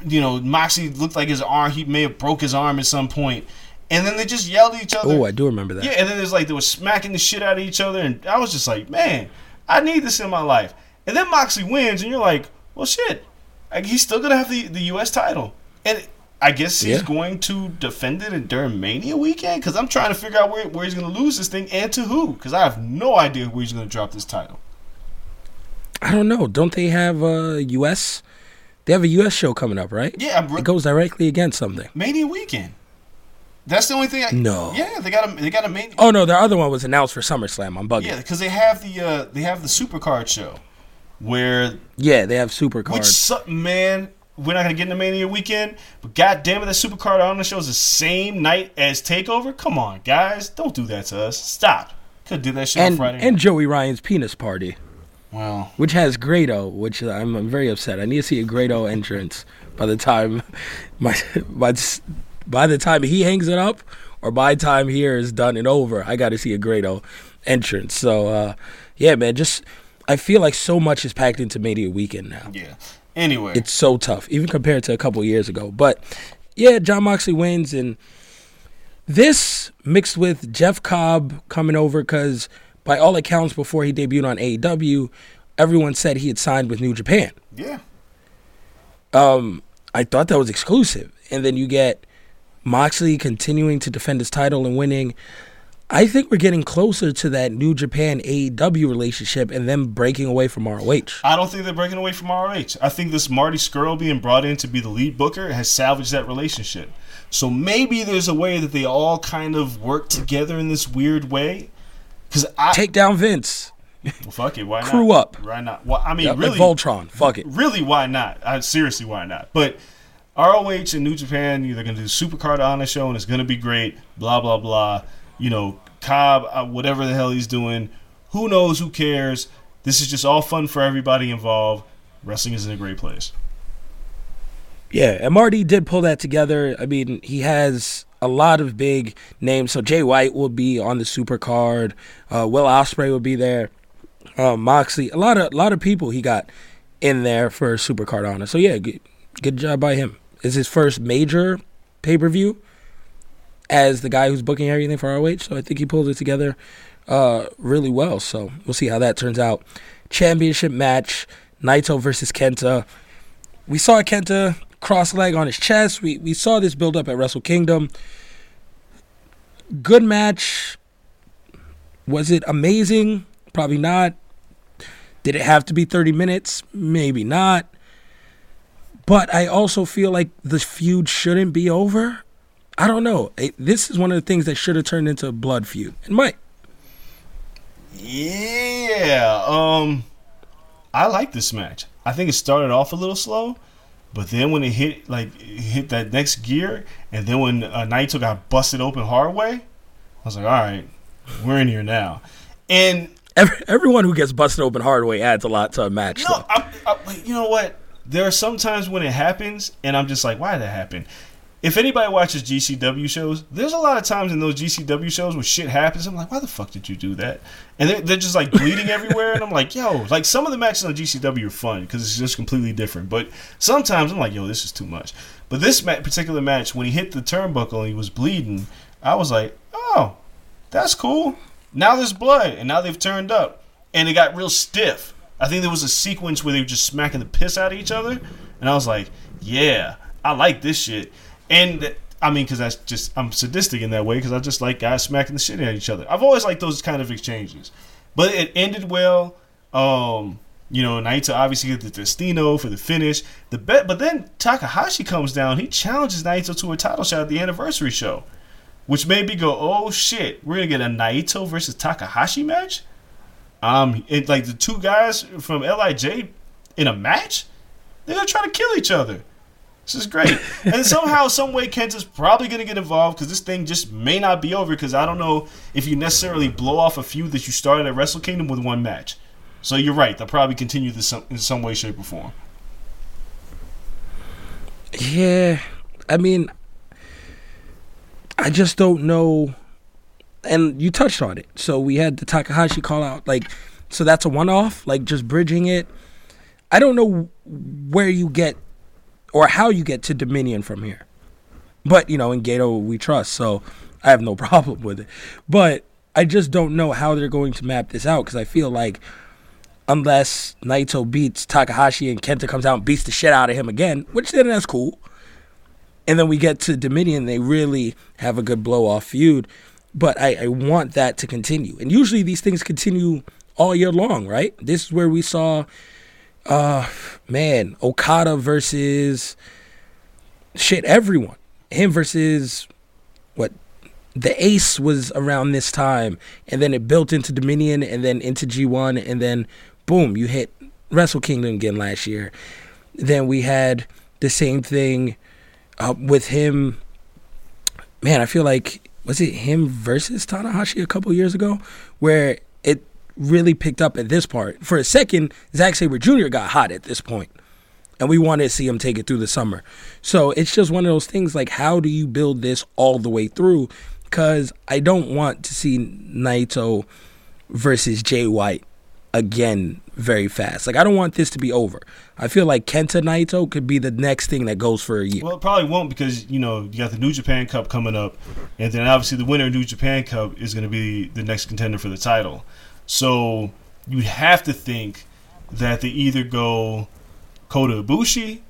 You know, Moxley looked like his arm. He may have broke his arm at some point. And then they just yelled at each other. Oh, I do remember that. Yeah, and then there's like they were smacking the shit out of each other, and I was just like, man, I need this in my life. And then Moxley wins, and you're like, well, shit, like, he's still gonna have the U.S. title, and I guess he's going to defend it during Mania weekend, because I'm trying to figure out where he's gonna lose this thing and to who, because I have no idea where he's gonna drop this title. I don't know. Don't they have a U.S. They have a U.S. show coming up, right? Yeah, it goes directly against something. Mania weekend. That's the only thing. Yeah, they got a main. Oh no, the other one was announced for SummerSlam. I'm bugging. Yeah, because they have the Supercard show, where they have Supercard. Man, we're not gonna get into Mania weekend, but goddammit, that Supercard on the show is the same night as Takeover. Come on, guys, don't do that to us. Stop. Could do that shit on Friday. And Joey Ryan's penis party. Wow. Which has Grado, which I'm very upset. I need to see a Grado entrance by the time by the time he hangs it up, or by the time here is done and over, I got to see a Grado entrance. So, yeah, man, I feel like so much is packed into Mania weekend now. Yeah. Anyway. It's so tough, even compared to a couple years ago. But, yeah, Jon Moxley wins, and this mixed with Jeff Cobb coming over, because by all accounts, before he debuted on AEW, everyone said he had signed with New Japan. Yeah. I thought that was exclusive. And then you get Moxley continuing to defend his title and winning. I think we're getting closer to that New Japan AEW relationship and them breaking away from ROH. I don't think they're breaking away from ROH. I think this Marty Scurll being brought in to be the lead booker has salvaged that relationship. So maybe there's a way that they all kind of work together in this weird way. Take down Vince. Well, fuck it. Why not? Crew up. Why not? Well, I mean, really. Like Voltron. Fuck it. Really, why not? Seriously, why not? But ROH and New Japan, they're going to do Supercard on the show, and it's going to be great, blah, blah, blah. You know, Cobb, whatever the hell he's doing. Who knows? Who cares? This is just all fun for everybody involved. Wrestling is in a great place. Yeah, and Marty did pull that together. I mean, he has a lot of big names. So Jay White will be on the Supercard. Will Ospreay will be there. Moxley. A lot of people he got in there for Supercard on it. So, yeah, good job by him. is his first major pay-per-view as the guy who's booking everything for ROH. So I think he pulled it together really well. So we'll see how that turns out. Championship match, Naito versus Kenta. We saw Kenta cross leg on his chest. We saw this build up at Wrestle Kingdom. Good match. Was it amazing? Probably not. Did it have to be 30 minutes? Maybe not. But I also feel like this feud shouldn't be over. I don't know. This is one of the things that should have turned into a blood feud. It might. Yeah. I like this match. I think it started off a little slow, but then when it hit that next gear, and then when Naito got busted open hard way, I was like, all right, we're in here now. And everyone who gets busted open hard way adds a lot to a match. No, you know what? There are some times when it happens, and I'm just like, why did that happen? If anybody watches GCW shows, there's a lot of times in those GCW shows where shit happens. I'm like, why the fuck did you do that? And they're just like bleeding everywhere. And I'm like, yo, like some of the matches on GCW are fun because it's just completely different. But sometimes I'm like, yo, this is too much. But this particular match, when he hit the turnbuckle and he was bleeding, I was like, oh, that's cool. Now there's blood and now they've turned up. And it got real stiff. I think there was a sequence where they were just smacking the piss out of each other. And I was like, yeah, I like this shit. And, I mean, because I'm sadistic in that way because I just like guys smacking the shit out of each other. I've always liked those kind of exchanges. But it ended well. You know, Naito obviously gets the Destino for the finish. But then Takahashi comes down. He challenges Naito to a title shot at the anniversary show, which made me go, oh, shit, we're going to get a Naito versus Takahashi match? Like, the two guys from LIJ in a match? They're going to try to kill each other. This is great. And somehow, some way, Kenta's probably going to get involved because this thing just may not be over because I don't know if you necessarily blow off a feud that you started at Wrestle Kingdom with one match. So you're right. They'll probably continue this in some way, shape, or form. Yeah. I mean, I just don't know. And you touched on it. So we had the Takahashi call out. Like, so that's a one-off? Like, just bridging it? I don't know where you get or how you get to Dominion from here. But, you know, in Gato we trust, so I have no problem with it. But I just don't know how they're going to map this out, because I feel like unless Naito beats Takahashi and Kenta comes out and beats the shit out of him again, which then that's cool, and then we get to Dominion, they really have a good blow-off feud. But I want that to continue. And usually these things continue all year long, right? This is where we saw Okada versus everyone. Him versus the Ace was around this time, and then it built into Dominion and then into G1, and then boom, you hit Wrestle Kingdom again last year. Then we had the same thing with him. Man, I feel like, was it him versus Tanahashi a couple years ago where it really picked up at this part? For a second, Zack Sabre Jr. got hot at this point, and we wanted to see him take it through the summer. So it's just one of those things, like, how do you build this all the way through? Because I don't want to see Naito versus Jay White again very fast. Like, I don't want this to be over. I feel like Kenta Naito could be the next thing that goes for a year. Well, it probably won't, because, you know, you got the New Japan Cup coming up, and then obviously the winner of New Japan Cup is going to be the next contender for the title. So you'd have to think that they either go Kota Ibushi,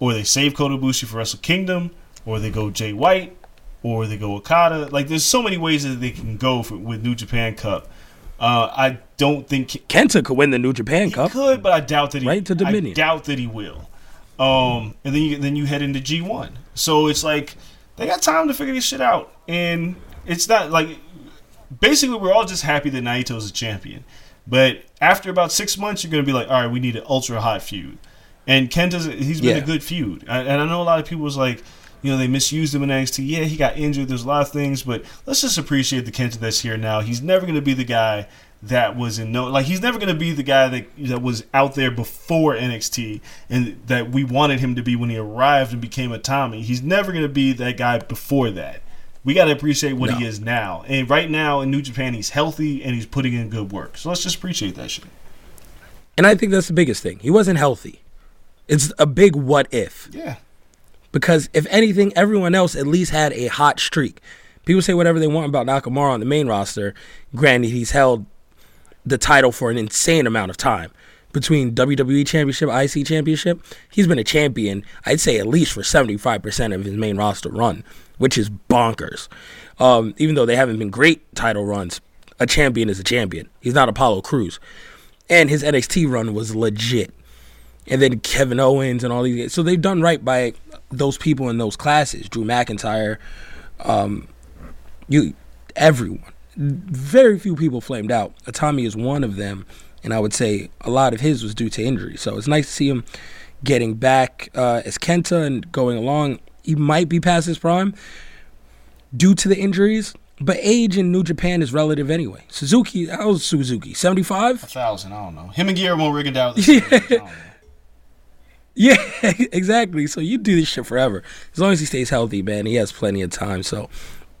or they save Kota Ibushi for Wrestle Kingdom, or they go Jay White, or they go Okada. Like, there's so many ways that they can go with New Japan Cup. I don't think Kenta could win the New Japan Cup. He could, but I doubt that he. Right to Dominion. I doubt that he will. And then you head into G1. So it's like they got time to figure this shit out, and it's not like. Basically, we're all just happy that Naito's a champion. But after about 6 months, you're going to be like, all right, we need an ultra-hot feud. And Kenta's, he's been a good feud. And I know a lot of people was like, you know, they misused him in NXT. Yeah, he got injured. There's a lot of things. But let's just appreciate the Kenta that's here now. He's never going to be the guy that was he's never going to be the guy that was out there before NXT and that we wanted him to be when he arrived and became a Tommy. He's never going to be that guy before that. We got to appreciate what he is now. And right now in New Japan, he's healthy and he's putting in good work. So let's just appreciate that shit. And I think that's the biggest thing. He wasn't healthy. It's a big what if. Yeah. because if anything, everyone else at least had a hot streak. People say whatever they want about Nakamura on the main roster. Granted, he's held the title for an insane amount of time. Between WWE Championship, IC Championship, he's been a champion, I'd say at least for 75% of his main roster run, which is bonkers. Even though they haven't been great title runs, a champion is a champion. He's not Apollo Crews. And his NXT run was legit. And then Kevin Owens and all these guys. So they've done right by those people in those classes. Drew McIntyre, everyone. Very few people flamed out. Itami is one of them. And I would say a lot of his was due to injury. So it's nice to see him getting back as Kenta and going along. He might be past his prime due to the injuries. But age in New Japan is relative anyway. Suzuki, how old is Suzuki? 75? 1,000, I don't know. Him and Guillermo rigging down with this. Yeah, exactly. So you do this shit forever. As long as he stays healthy, man, he has plenty of time. So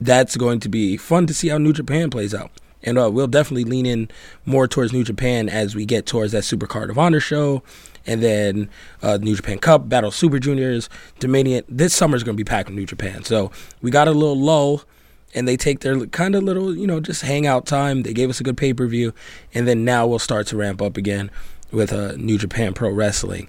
that's going to be fun to see how New Japan plays out. And we'll definitely lean in more towards New Japan as we get towards that Super Card of Honor show. And then New Japan Cup, Battle Super Juniors, Dominion. This summer's going to be packed with New Japan. So we got a little lull. And they take their kind of little, just hangout time. They gave us a good pay-per-view. And then now we'll start to ramp up again with New Japan Pro Wrestling.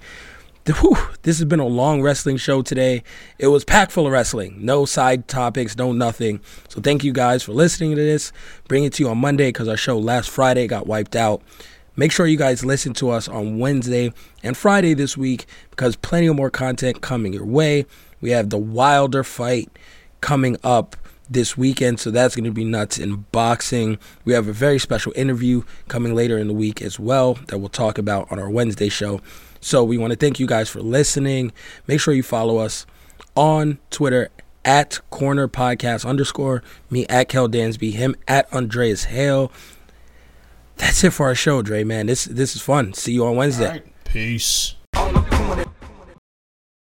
This has been a long wrestling show today. It was packed full of wrestling. No side topics, no nothing. So thank you guys for listening to this. Bring it to you on Monday because our show last Friday got wiped out. Make sure you guys listen to us on Wednesday and Friday this week because plenty of more content coming your way. We have the Wilder fight coming up this weekend, so that's going to be nuts. In boxing, we have a very special interview coming later in the week as well that we'll talk about on our Wednesday show. So we want to thank you guys for listening. Make sure you follow us on Twitter at @cornerpodcast_, me at Kel Dansby, him at Andreas Hale. That's it for our show, Dre, man. This is fun. See you on Wednesday. All right. Peace.